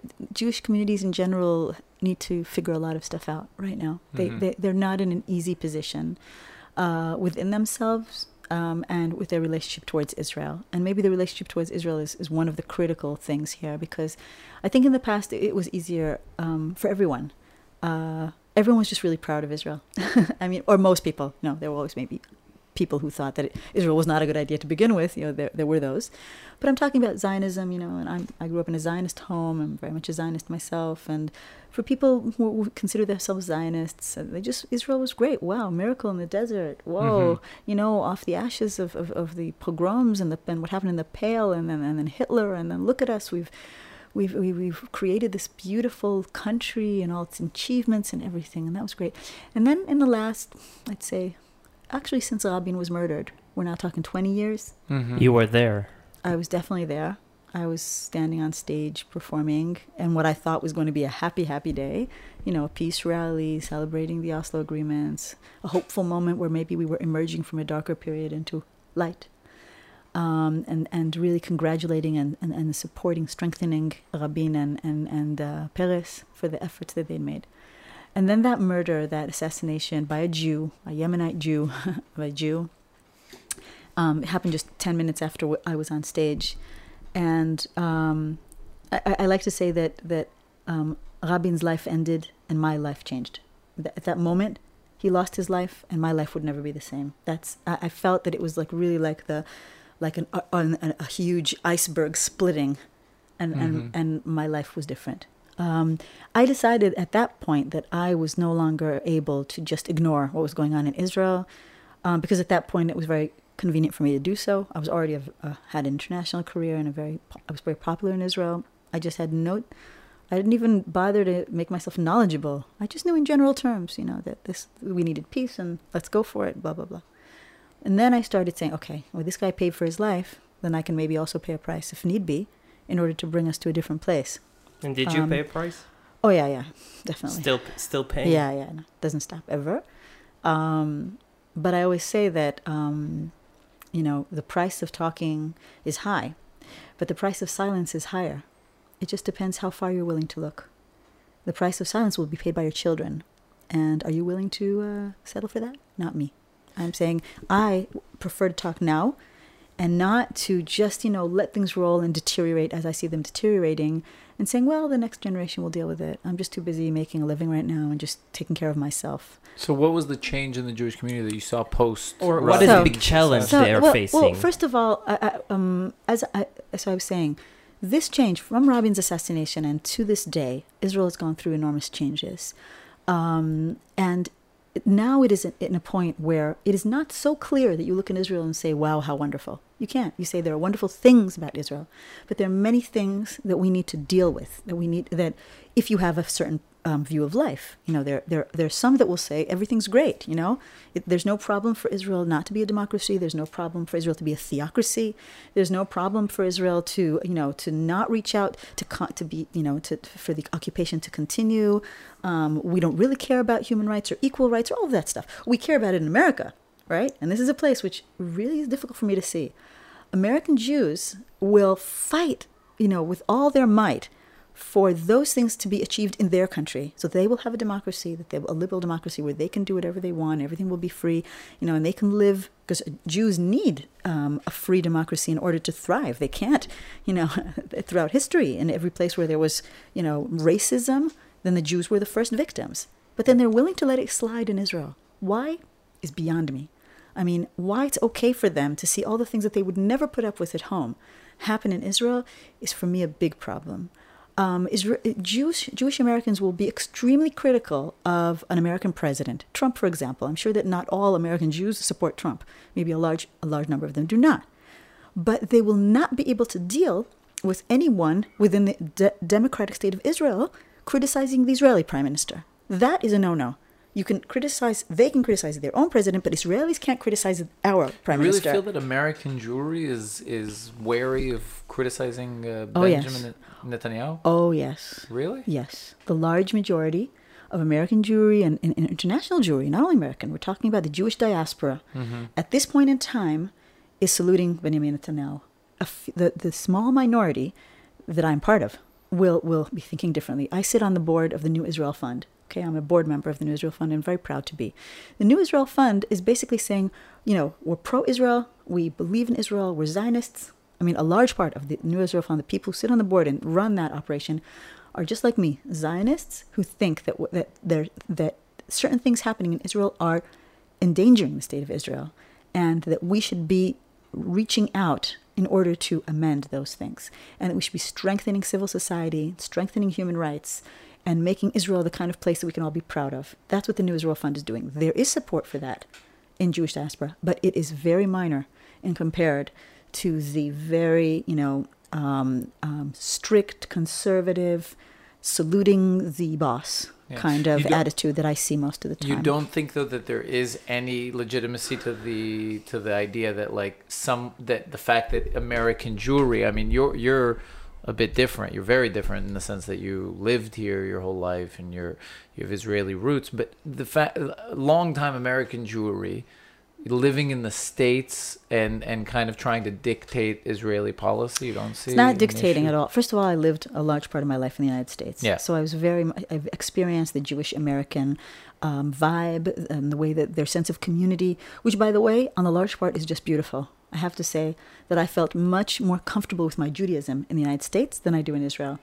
Jewish communities in general need to figure a lot of stuff out right now. They, mm-hmm. they, they're not in an easy position uh, within themselves um, and with their relationship towards Israel. And maybe the relationship towards Israel is, is one of the critical things here, because I think in the past it, it was easier um, for everyone. Uh, everyone was just really proud of Israel. I mean, or most people. No, there were always maybe people who thought that it, Israel was not a good idea to begin with. You know, there, there were those. But I'm talking about Zionism, you know, and I'm, I grew up in a Zionist home. I'm very much a Zionist myself. And for people who consider themselves Zionists, they just, Israel was great. Wow, miracle in the desert. Whoa, mm-hmm. you know, off the ashes of, of, of the pogroms and, the, and what happened in the Pale and then, and then Hitler. And then look at us, we've... We've we, we've created this beautiful country and all its achievements and everything, and that was great. And then in the last, I'd say, actually since Rabin was murdered, we're now talking twenty years. Mm-hmm. You were there. I was definitely there. I was standing on stage performing, and what I thought was going to be a happy, happy day, you know, a peace rally, celebrating the Oslo agreements, a hopeful moment where maybe we were emerging from a darker period into light. Um, and, and really congratulating and, and, and supporting, strengthening Rabin and, and, and uh, Peres for the efforts that they made. And then that murder, that assassination by a Jew, a Yemenite Jew, by a Jew, um, happened just ten minutes after I was on stage. And um, I, I like to say that, that um, Rabin's life ended and my life changed. At that moment, he lost his life and my life would never be the same. That's I, I felt that it was like really like the... like an, a, a huge iceberg splitting, and, mm-hmm. and, and my life was different. Um, I decided at that point that I was no longer able to just ignore what was going on in Israel, um, because at that point it was very convenient for me to do so. I was already a, a, had an international career and a very I was very popular in Israel. I just had no, I didn't even bother to make myself knowledgeable. I just knew in general terms, you know, that this we needed peace and let's go for it, blah, blah, blah. And then I started saying, okay, well, this guy paid for his life. then I can maybe also pay a price if need be in order to bring us to a different place. And did you um, pay a price? Oh, yeah, yeah, definitely. Still still paying? Yeah, yeah, no, doesn't stop ever. Um, but I always say that, um, you know, the price of talking is high, but the price of silence is higher. It just depends how far you're willing to look. The price of silence will be paid by your children. And are you willing to uh, settle for that? Not me. I'm saying I prefer to talk now and not to just, you know, let things roll and deteriorate as I see them deteriorating and saying, well, the next generation will deal with it. I'm just too busy making a living right now and just taking care of myself. So what was the change in the Jewish community that you saw post? Or what so, is the big challenge so, they're well, facing? Well, first of all, I, I, um, as, I, as I was saying, this change from Rabin's assassination and to this day, Israel has gone through enormous changes. Um, and now it is in a point where it is not so clear that you look in Israel and say, wow, how wonderful. You can't. You say there are wonderful things about Israel, but there are many things that we need to deal with, that we need, that if you have a certain um, view of life, you know, there, there, there are some that will say everything's great, you know, it, there's no problem for Israel not to be a democracy. There's no problem for Israel to be a theocracy. There's no problem for Israel to, you know, to not reach out to, to be, you know, to, for the occupation to continue. Um, we don't really care about human rights or equal rights or all of that stuff. We care about it in America, right? And this is a place which really is difficult for me to see. American Jews will fight, you know, with all their might for those things to be achieved in their country. So they will have a democracy, that they will, a liberal democracy where they can do whatever they want, everything will be free, you know, and they can live, because Jews need um, a free democracy in order to thrive. They can't, you know, throughout history, in every place where there was, you know, racism, then the Jews were the first victims. But then they're willing to let it slide in Israel. Why is beyond me. I mean, why it's okay for them to see all the things that they would never put up with at home happen in Israel is for me a big problem. Um, Israel, Jewish, Jewish Americans will be extremely critical of an American president. Trump, for example. I'm sure that not all American Jews support Trump. Maybe a large, a large number of them do not. But they will not be able to deal with anyone within the de- democratic state of Israel criticizing the Israeli prime minister. That is a no-no. You can criticize, they can criticize their own president, but Israelis can't criticize our prime you really minister. Do you really feel that American Jewry is, is wary of criticizing uh, oh, Benjamin yes. Netanyahu? Oh, yes. Really? Yes. The large majority of American Jewry and, and, and international Jewry, not only American, we're talking about the Jewish diaspora, mm-hmm. at this point in time is saluting Benjamin Netanyahu. A f- the, the small minority that I'm part of will, will be thinking differently. I sit on the board of the New Israel Fund. Okay, I'm a board member of the New Israel Fund and I'm very proud to be. The New Israel Fund is basically saying, you know, we're pro-Israel, we believe in Israel, we're Zionists. I mean, a large part of the New Israel Fund, the people who sit on the board and run that operation are just like me, Zionists who think that that there, that certain things happening in Israel are endangering the state of Israel and that we should be reaching out in order to amend those things and that we should be strengthening civil society, strengthening human rights, and making Israel the kind of place that we can all be proud of. That's what the New Israel Fund is doing. There is support for that in Jewish diaspora, but it is very minor and compared to the very, you know, um, um, strict, conservative, saluting the boss yeah. kind of attitude that I see most of the time. You don't think, though, that there is any legitimacy to the to the idea that, like, some that the fact that American Jewry, I mean, you're you're. a bit different. You're very different in the sense that you lived here your whole life and you're you have Israeli roots, but the fact long time American Jewry living in the States and and kind of trying to dictate Israeli policy, you don't see it's not dictating issue at all. First of all, I lived a large part of my life in the United States, yeah. so I was very I've experienced the Jewish American um, vibe and the way that their sense of community, which by the way on the large part is just beautiful. I have to say that I felt much more comfortable with my Judaism in the United States than I do in Israel.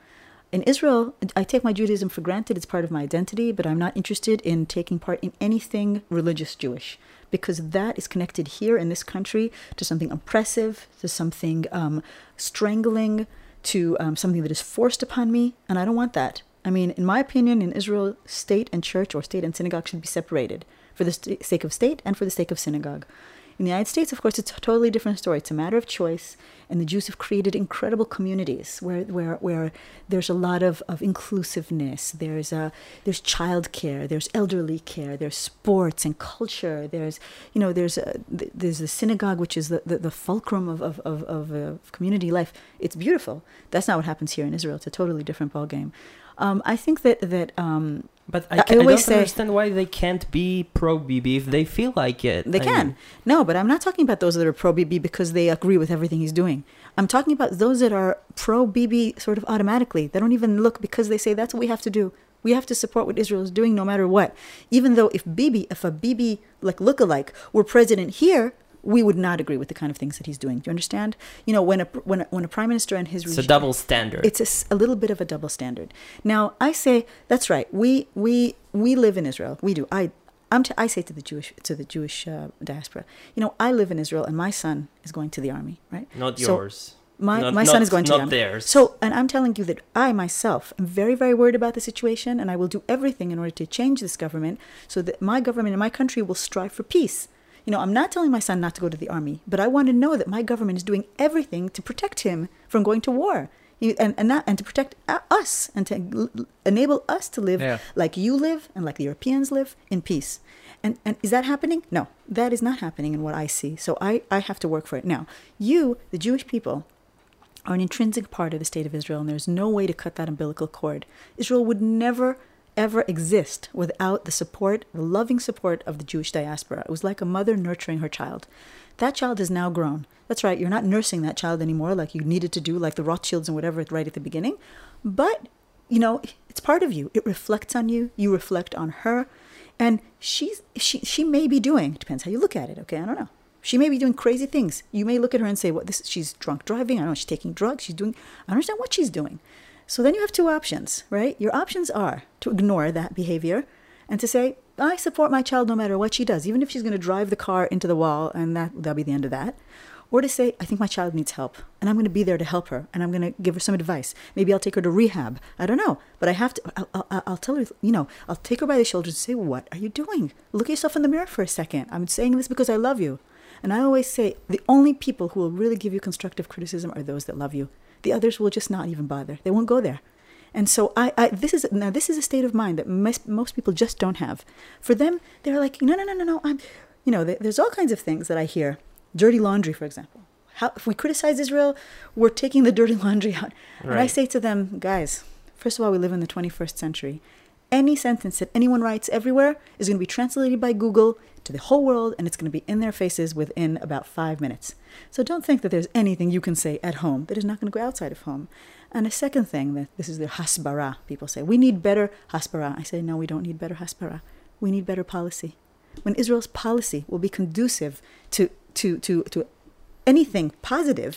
In Israel, I take my Judaism for granted. It's part of my identity, but I'm not interested in taking part in anything religious Jewish because that is connected here in this country to something oppressive, to something um, strangling, to um, something that is forced upon me, and I don't want that. I mean, in my opinion, in Israel, state and church or state and synagogue should be separated for the st- sake of state and for the sake of synagogue. In the United States, of course, it's a totally different story. It's a matter of choice. And the Jews have created incredible communities where where, where there's a lot of, of inclusiveness. There's a, there's child care. There's elderly care. There's sports and culture. There's, you know, there's a, there's the synagogue, which is the, the, the fulcrum of, of, of, of uh, community life. It's beautiful. That's not what happens here in Israel. It's a totally different ballgame. Um, I think that... that um, But I, can, I, I don't say, understand why they can't be pro-B B if they feel like it. They I can. Mean. No, but I'm not talking about those that are pro-B B because they agree with everything he's doing. I'm talking about those that are pro-B B sort of automatically. They don't even look because they say that's what we have to do. We have to support what Israel is doing no matter what. Even though if Bibi, if a Bibi like look-alike were president here, we would not agree with the kind of things that he's doing. Do you understand? You know, when a when a, when a prime minister and his... It's regime, a double standard. It's a, a little bit of a double standard. Now, I say, that's right. We we we live in Israel. We do. I I'm t- I say to the Jewish to the Jewish uh, diaspora, you know, I live in Israel and my son is going to the army, right? Not so yours. My not, my son not, is going to the army. Not theirs. So, and I'm telling you that I myself am very, very worried about the situation, and I will do everything in order to change this government so that my government and my country will strive for peace. You know, I'm not telling my son not to go to the army, but I want to know that my government is doing everything to protect him from going to war and and, not, and to protect us and to l- enable us to live yeah. like you live and like the Europeans live in peace. And and is that happening? No, that is not happening in what I see. So I, I have to work for it. Now, you, the Jewish people, are an intrinsic part of the state of Israel, and there's no way to cut that umbilical cord. Israel would never... ever exist without the support, the loving support of the Jewish diaspora. It was like a mother nurturing her child. That child is now grown. That's right, you're not nursing that child anymore like you needed to do, like the Rothschilds and whatever right at the beginning. But, you know, it's part of you. It reflects on you. You reflect on her. And she's, she she may be doing, depends how you look at it, okay? I don't know. She may be doing crazy things. You may look at her and say, well, this, she's drunk driving. I don't know, she's taking drugs. She's doing, I don't understand what she's doing. So then you have two options, right? Your options are to ignore that behavior and to say, I support my child no matter what she does, even if she's going to drive the car into the wall, and that, that'll be the end of that. Or to say, I think my child needs help, and I'm going to be there to help her, and I'm going to give her some advice. Maybe I'll take her to rehab. I don't know, but I have to, I'll, I'll, I'll tell her, you know, I'll take her by the shoulders and say, what are you doing? Look at yourself in the mirror for a second. I'm saying this because I love you. And I always say, the only people who will really give you constructive criticism are those that love you. The others will just not even bother. They won't go there. And so I, I this is now this is a state of mind that most, most people just don't have. For them, they're like, no, no, no, no, no. I'm, you know, there's all kinds of things that I hear. Dirty laundry, for example. How if we criticize Israel, we're taking the dirty laundry out. Right. And I say to them, guys, first of all, we live in the twenty-first century. Any sentence that anyone writes everywhere is going to be translated by Google to the whole world, and it's going to be in their faces within about five minutes. So don't think that there's anything you can say at home that is not going to go outside of home. And a second thing, that this is the hasbara. People say, we need better hasbara. I say, no, we don't need better hasbara. We need better policy. When Israel's policy will be conducive to, to, to, to anything positive,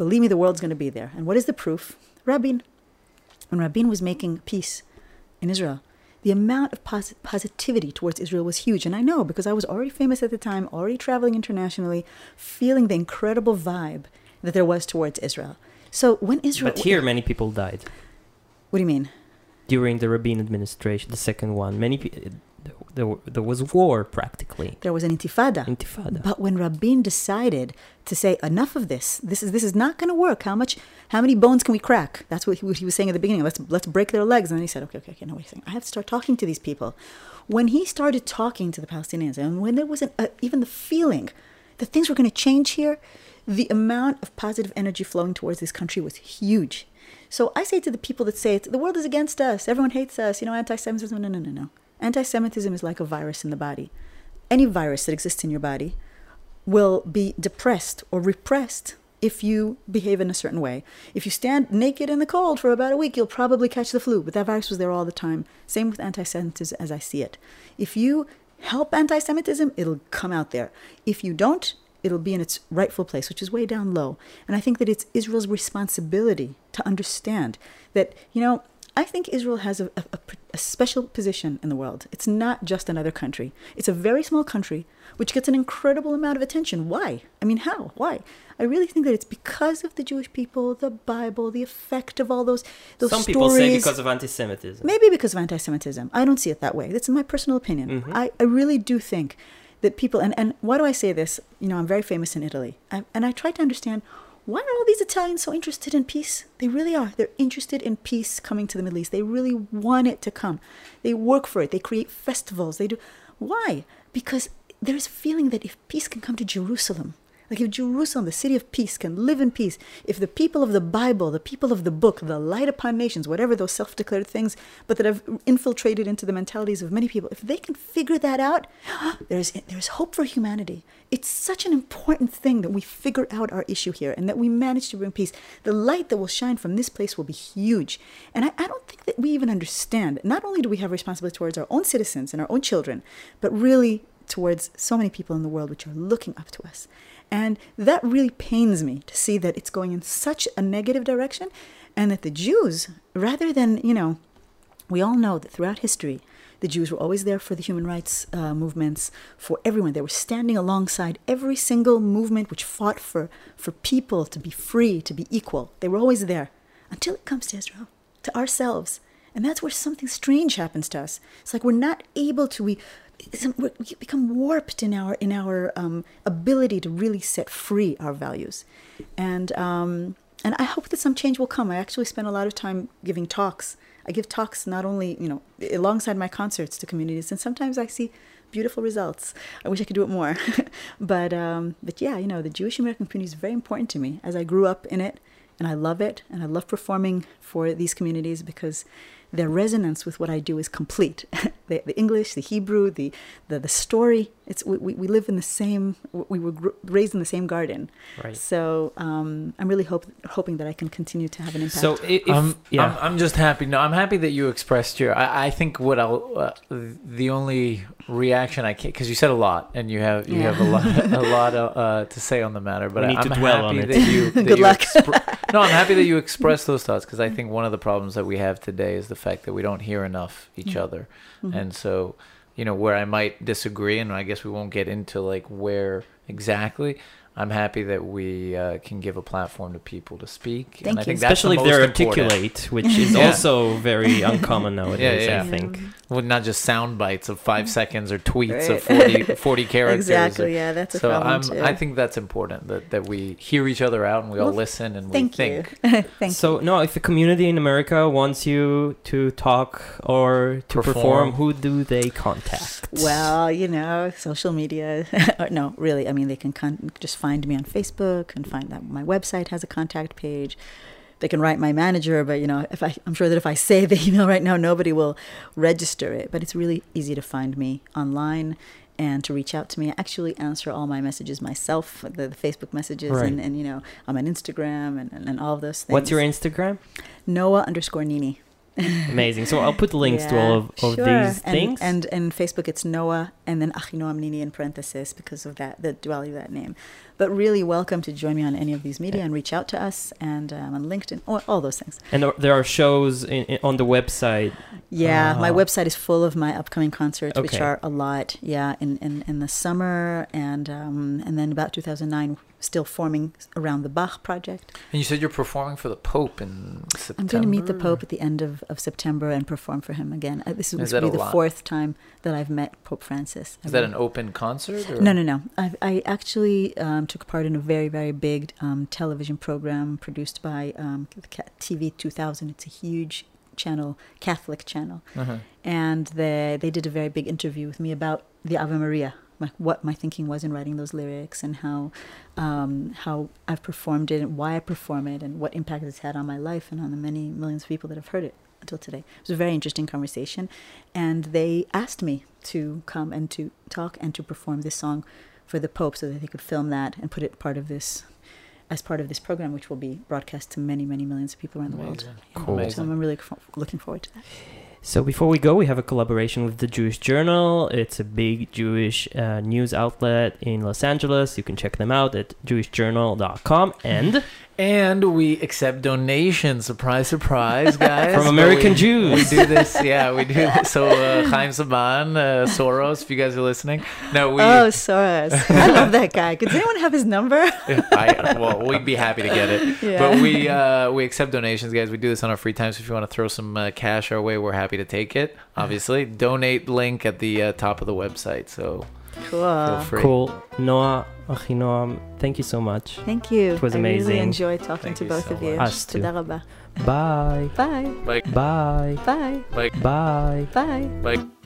believe me, the world's going to be there. And what is the proof? Rabin. When Rabin was making peace in Israel, the amount of pos- positivity towards Israel was huge. And I know, because I was already famous at the time, already traveling internationally, feeling the incredible vibe that there was towards Israel. So when Israel... But here many people died. What do you mean? During the Rabin administration, the second one, many pe- there, there was war practically. There was an intifada. Intifada. But when Rabin decided to say, enough of this, this is this is not going to work. How much? How many bones can we crack? That's what he, what he was saying at the beginning. Let's let's break their legs. And then he said, okay, okay, okay, no, wait a second. I have to start talking to these people. When he started talking to the Palestinians, and when there wasn't a, even the feeling that things were going to change here, the amount of positive energy flowing towards this country was huge. So I say to the people that say, the world is against us, everyone hates us, you know, anti-Semitism, no, no, no, no. Anti-Semitism is like a virus in the body. Any virus that exists in your body will be depressed or repressed if you behave in a certain way. If you stand naked in the cold for about a week, you'll probably catch the flu, but that virus was there all the time. Same with anti-Semitism as I see it. If you help anti-Semitism, it'll come out there. If you don't, it'll be in its rightful place, which is way down low. And I think that it's Israel's responsibility to understand that, you know, I think Israel has a, a, a special position in the world. It's not just another country. It's a very small country, which gets an incredible amount of attention. Why? I mean, how? Why? I really think that it's because of the Jewish people, the Bible, the effect of all those, those stories. Some people say because of anti-Semitism. Maybe because of anti-Semitism. I don't see it that way. That's my personal opinion. Mm-hmm. I, I really do think that people, and, and why do I say this? You know, I'm very famous in Italy. I, and I try to understand, why are all these Italians so interested in peace? They really are. They're interested in peace coming to the Middle East. They really want it to come. They work for it. They create festivals. They do. Why? Because there's a feeling that if peace can come to Jerusalem, like if Jerusalem, the city of peace, can live in peace, if the people of the Bible, the people of the book, the light upon nations, whatever those self-declared things, but that have infiltrated into the mentalities of many people, if they can figure that out, there's there's hope for humanity. It's such an important thing that we figure out our issue here and that we manage to bring peace. The light that will shine from this place will be huge. And I, I don't think that we even understand. Not only do we have responsibility towards our own citizens and our own children, but really towards so many people in the world which are looking up to us. And that really pains me to see that it's going in such a negative direction, and that the Jews, rather than, you know, we all know that throughout history, the Jews were always there for the human rights uh, movements, for everyone. They were standing alongside every single movement which fought for, for people to be free, to be equal. They were always there until it comes to Israel, to ourselves. And that's where something strange happens to us. It's like we're not able to... We, We become warped in our in our um, ability to really set free our values, and um, and I hope that some change will come. I actually spend a lot of time giving talks. I give talks not only, you know, alongside my concerts to communities, and sometimes I see beautiful results. I wish I could do it more, but um, but yeah, you know, the Jewish American community is very important to me as I grew up in it, and I love it, and I love performing for these communities because their resonance with what I do is complete. the, the English, the Hebrew, the the, the story. It's we, we live in the same. We were gr- raised in the same garden. Right. So um, I'm really hope, hoping that I can continue to have an impact. So if, um, yeah. I'm, I'm just happy. No, I'm happy that you expressed your. I, I think what I'll uh, the only reaction I can, because you said a lot and you have you yeah. have a lot a lot of, uh, to say on the matter. But I, I'm happy that you. That Good you luck. Expre- no, I'm happy that you expressed those thoughts, because I think one of the problems that we have today is the fact that we don't hear enough each mm-hmm. other, mm-hmm. and so, you know, where I might disagree, and I guess we won't get into like where exactly, I'm happy that we uh, can give a platform to people to speak. Thank and I you. Think that's especially the if they're articulate, important. Which is yeah. also very uncommon nowadays. Yeah, yeah. I think well, not just sound bites of five seconds or tweets right. of forty, forty characters. Exactly. Or, yeah, that's a so problem. So I think that's important that, that we hear each other out and we well, all listen and thank we think. You. Thank so you. No, if a community in America wants you to talk or to perform, perform who do they contact? Well, you know, social media. No, really. I mean, they can con- just. Find me on Facebook and find that my website has a contact page. They can write my manager, but you know, if I, I'm sure that if I say the email right now, nobody will register it. But it's really easy to find me online and to reach out to me. I actually answer all my messages myself, the, the Facebook messages, right. and, and you know, I'm on Instagram and, and, and all of those things. What's your Instagram? Noa underscore Nini. Amazing. So I'll put links yeah, to all of, of sure. these and, things. And and Facebook, it's Noa and then Achinoam Nini in parenthesis because of that, the duality of that name. But really welcome to join me on any of these media yeah. and reach out to us and um, on LinkedIn, all, all those things. And there are shows in, in, on the website. Yeah, uh, my website is full of my upcoming concerts, okay. which are a lot. Yeah, in, in, in the summer and um, and then about two thousand nine still forming around the Bach project. And you said you're performing for the Pope in September? I'm going to meet the Pope at the end of, of September and perform for him again. Uh, this is, is will be the lot? fourth time that I've met Pope Francis. Is I that mean, an open concert? Or? No, no, no. I, I actually um, took part in a very, very big um, television program produced by um, T V two thousand. It's a huge channel, Catholic channel. Uh-huh. And they, they did a very big interview with me about the Ave Maria. My, what my thinking was in writing those lyrics and how um, how I've performed it and why I perform it and what impact it's had on my life and on the many millions of people that have heard it until today. It was a very interesting conversation. And they asked me to come and to talk and to perform this song for the Pope so that they could film that and put it part of this as part of this program, which will be broadcast to many, many millions of people around Amazing. The world. Cool. Yeah, so I'm really looking forward to that. So before we go, we have a collaboration with the Jewish Journal. It's a big Jewish uh, news outlet in Los Angeles. You can check them out at jewish journal dot com. And and we accept donations. Surprise, surprise, guys. From American we, Jews. We do this. Yeah, we do this. So uh, Chaim Saban, uh, Soros, if you guys are listening. No, we. Oh, Soros. I love that guy. Does anyone have his number? I, well, we'd be happy to get it. Yeah. But we uh, we accept donations, guys. We do this on our free time. So if you want to throw some uh, cash our way, we're happy to take it. Obviously, donate link at the uh, top of the website. So Cool. Feel free. Cool. Noa, Achinoam, thank you so much. Thank you. It was amazing. I really enjoyed talking thank to both so of you. Us too. Toda rabba. Bye. Bye. Bye. Bye. Bye. Bye. Bye. Bye. Bye.